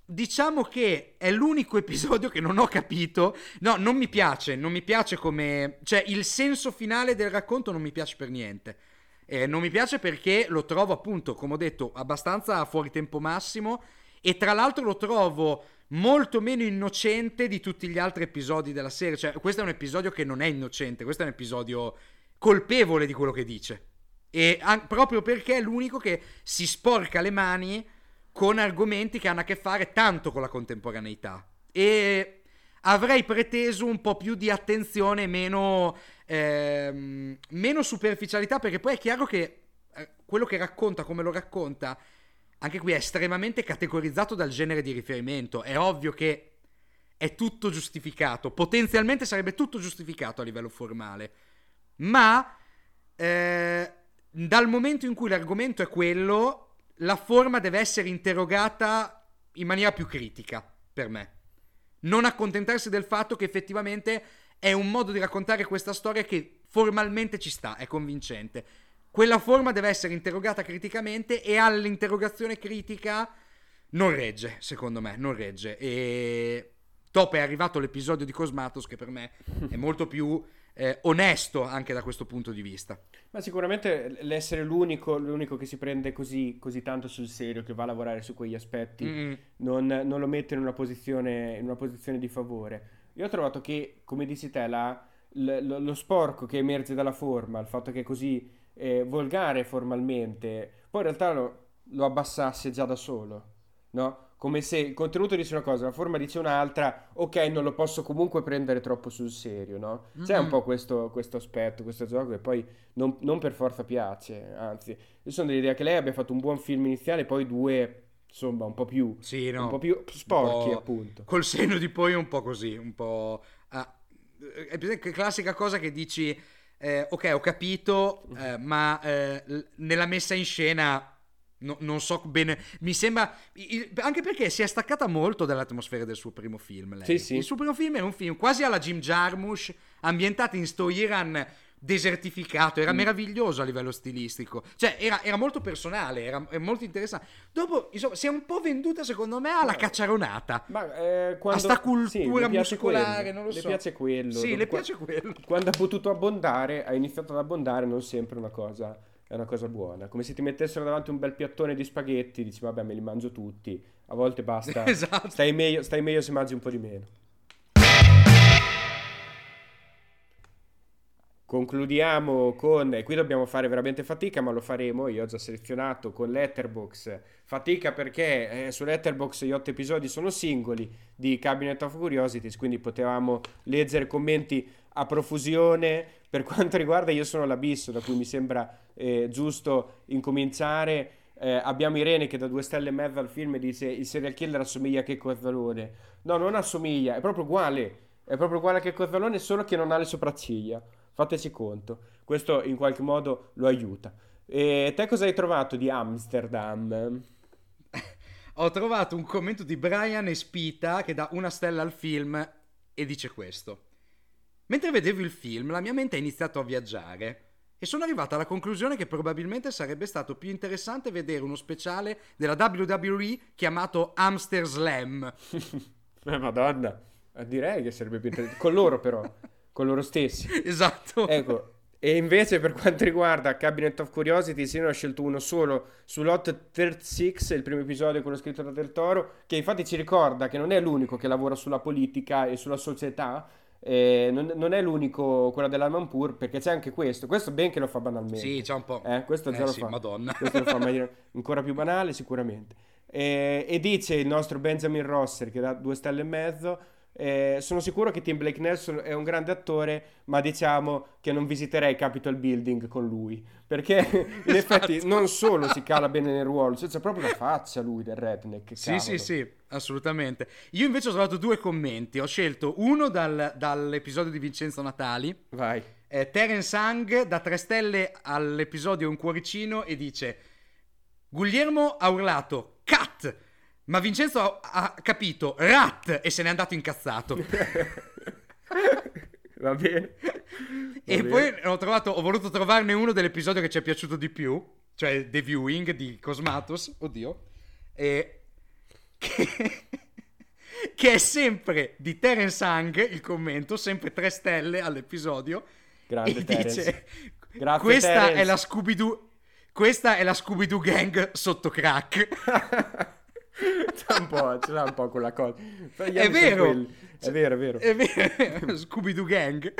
diciamo che è l'unico episodio che non ho capito. No, non mi piace, non mi piace come... Cioè, il senso finale del racconto non mi piace per niente. Eh, non mi piace perché lo trovo, appunto, come ho detto, abbastanza fuori tempo massimo e tra l'altro lo trovo molto meno innocente di tutti gli altri episodi della serie. Cioè questo è un episodio che non è innocente, questo è un episodio colpevole di quello che dice, e an- proprio perché è l'unico che si sporca le mani con argomenti che hanno a che fare tanto con la contemporaneità, e avrei preteso un po' più di attenzione, meno ehm, meno superficialità, perché poi è chiaro che quello che racconta, come lo racconta, anche qui è estremamente categorizzato dal genere di riferimento. È ovvio che è tutto giustificato, potenzialmente sarebbe tutto giustificato a livello formale, ma eh, dal momento in cui l'argomento è quello, la forma deve essere interrogata in maniera più critica, per me. Non accontentarsi del fatto che effettivamente è un modo di raccontare questa storia che formalmente ci sta, è convincente. Quella forma deve essere interrogata criticamente, e all'interrogazione critica non regge, secondo me, non regge. E top è arrivato l'episodio di Cosmatos, che per me è molto più eh, onesto anche da questo punto di vista. Ma sicuramente l'essere l'unico, l'unico che si prende così, così tanto sul serio, che va a lavorare su quegli aspetti, mm-hmm. non, non lo mette in una posizione, in una posizione di favore. Io ho trovato che, come dici te, la, lo, lo sporco che emerge dalla forma, il fatto che è così... Eh, volgare formalmente, poi in realtà lo, lo abbassasse già da solo, no? Come se il contenuto dice una cosa, la forma dice un'altra, ok, non lo posso comunque prendere troppo sul serio, no? Mm-hmm. C'è un po' questo, questo aspetto, questo gioco che poi non, non per forza piace, anzi, io sono dell'idea che lei abbia fatto un buon film iniziale, poi due, insomma, un po' più, sì, no? Un po' più sporchi, po'... appunto. Col senno di poi un po' così, un po'... Ah, è classica cosa che dici... Eh, ok, ho capito, eh, ma eh, l- nella messa in scena no- non so bene, mi sembra, il- anche perché si è staccata molto dall'atmosfera del suo primo film, lei. Sì, sì. Il suo primo film era un film quasi alla Jim Jarmusch, ambientato in sto Iran desertificato, era mm. meraviglioso a livello stilistico, cioè era, era molto personale, era, era molto interessante. Dopo, insomma, si è un po' venduta, secondo me, alla ma, cacciaronata, ma, eh, quando, a sta cultura sì, muscolare, quello. Non lo le so. Le piace quello. Sì, dopo, le piace qua, quello. Quando ha potuto abbondare, ha iniziato ad abbondare, non sempre una cosa, è una cosa buona. Come se ti mettessero davanti un bel piattone di spaghetti, dici vabbè me li mangio tutti, a volte basta, esatto. Stai meglio, stai meglio se mangi un po' di meno. Concludiamo con, e qui dobbiamo fare veramente fatica, ma lo faremo, io ho già selezionato, con Letterboxd. Fatica perché eh, su Letterboxd gli otto episodi sono singoli di Cabinet of Curiosities, quindi potevamo leggere commenti a profusione. Per quanto riguarda Io sono l'abisso, da cui mi sembra eh, giusto incominciare, eh, abbiamo Irene che da due stelle e mezza al film dice: il serial killer assomiglia a Checco Azzalone. No, non assomiglia, è proprio uguale, è proprio uguale a Checco Azzalone, solo che non ha le sopracciglia. Fateci conto, questo in qualche modo lo aiuta. E te cosa hai trovato di Amsterdam? Ho trovato un commento di Brian Espita che dà una stella al film e dice questo: mentre vedevo il film la mia mente ha iniziato a viaggiare e sono arrivata alla conclusione che probabilmente sarebbe stato più interessante vedere uno speciale della W W E chiamato Amsterslam. Madonna, direi che sarebbe più interessante con loro però con loro stessi. Esatto. Ecco. E invece per quanto riguarda Cabinet of Curiosities, io ne ho scelto uno solo, sull'Hot trentasei, il primo episodio, quello scritto da Del Toro, che infatti ci ricorda che non è l'unico che lavora sulla politica e sulla società, eh, non, non è l'unico quella della Amirpour, perché c'è anche questo, questo ben che lo fa banalmente. Sì, c'è un po'. Eh, questo eh, già sì, lo fa. Madonna. Questo lo fa in maniera ancora più banale sicuramente. Eh, e dice il nostro Benjamin Rosser, che dà due stelle e mezzo, Eh, sono sicuro che Tim Blake Nelson è un grande attore, ma diciamo che non visiterei Capitol Building con lui, perché in esatto. effetti non solo si cala bene nel ruolo, cioè c'è proprio la faccia lui del redneck. Sì, cavolo. Sì, sì, assolutamente. Io invece ho trovato due commenti, ho scelto uno dal, dall'episodio di Vincenzo Natali. Vai. eh, Terence Hung dà tre stelle all'episodio Un cuoricino e dice: Guglielmo ha urlato "Cut!", ma Vincenzo ha, ha capito "rat" e se n'è andato incazzato. Va bene. Va e bene. Poi ho, trovato, ho voluto trovarne uno dell'episodio che ci è piaciuto di più, cioè The Viewing di Cosmatos, oddio, e... che... che è sempre di Terence Hung, il commento, sempre tre stelle all'episodio. Grande e Terence. Dice, grazie, questa Terence. È la Scooby-Doo, questa è la Scooby-Doo gang sotto crack. C'è un po', c'è un po' quella cosa. È vero. È vero, è vero. È vero. Scooby-Doo Gang.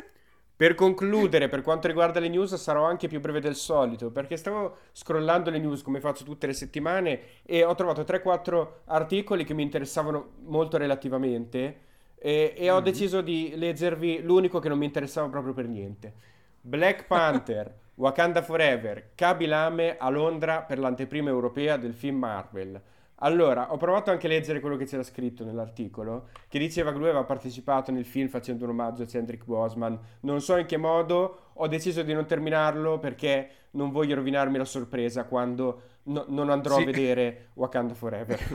Per concludere, per quanto riguarda le news, sarò anche più breve del solito, perché stavo scrollando le news come faccio tutte le settimane e ho trovato tre quattro articoli che mi interessavano molto relativamente e, e ho mm-hmm. deciso di leggervi l'unico che non mi interessava proprio per niente. Black Panther, Wakanda Forever, Kabilame a Londra per l'anteprima europea del film Marvel. Allora, ho provato anche a leggere quello che c'era scritto nell'articolo, che diceva che lui aveva partecipato nel film facendo un omaggio a Chadwick Boseman. Non so in che modo, ho deciso di non terminarlo perché non voglio rovinarmi la sorpresa quando no- non andrò sì. a vedere Wakanda Forever.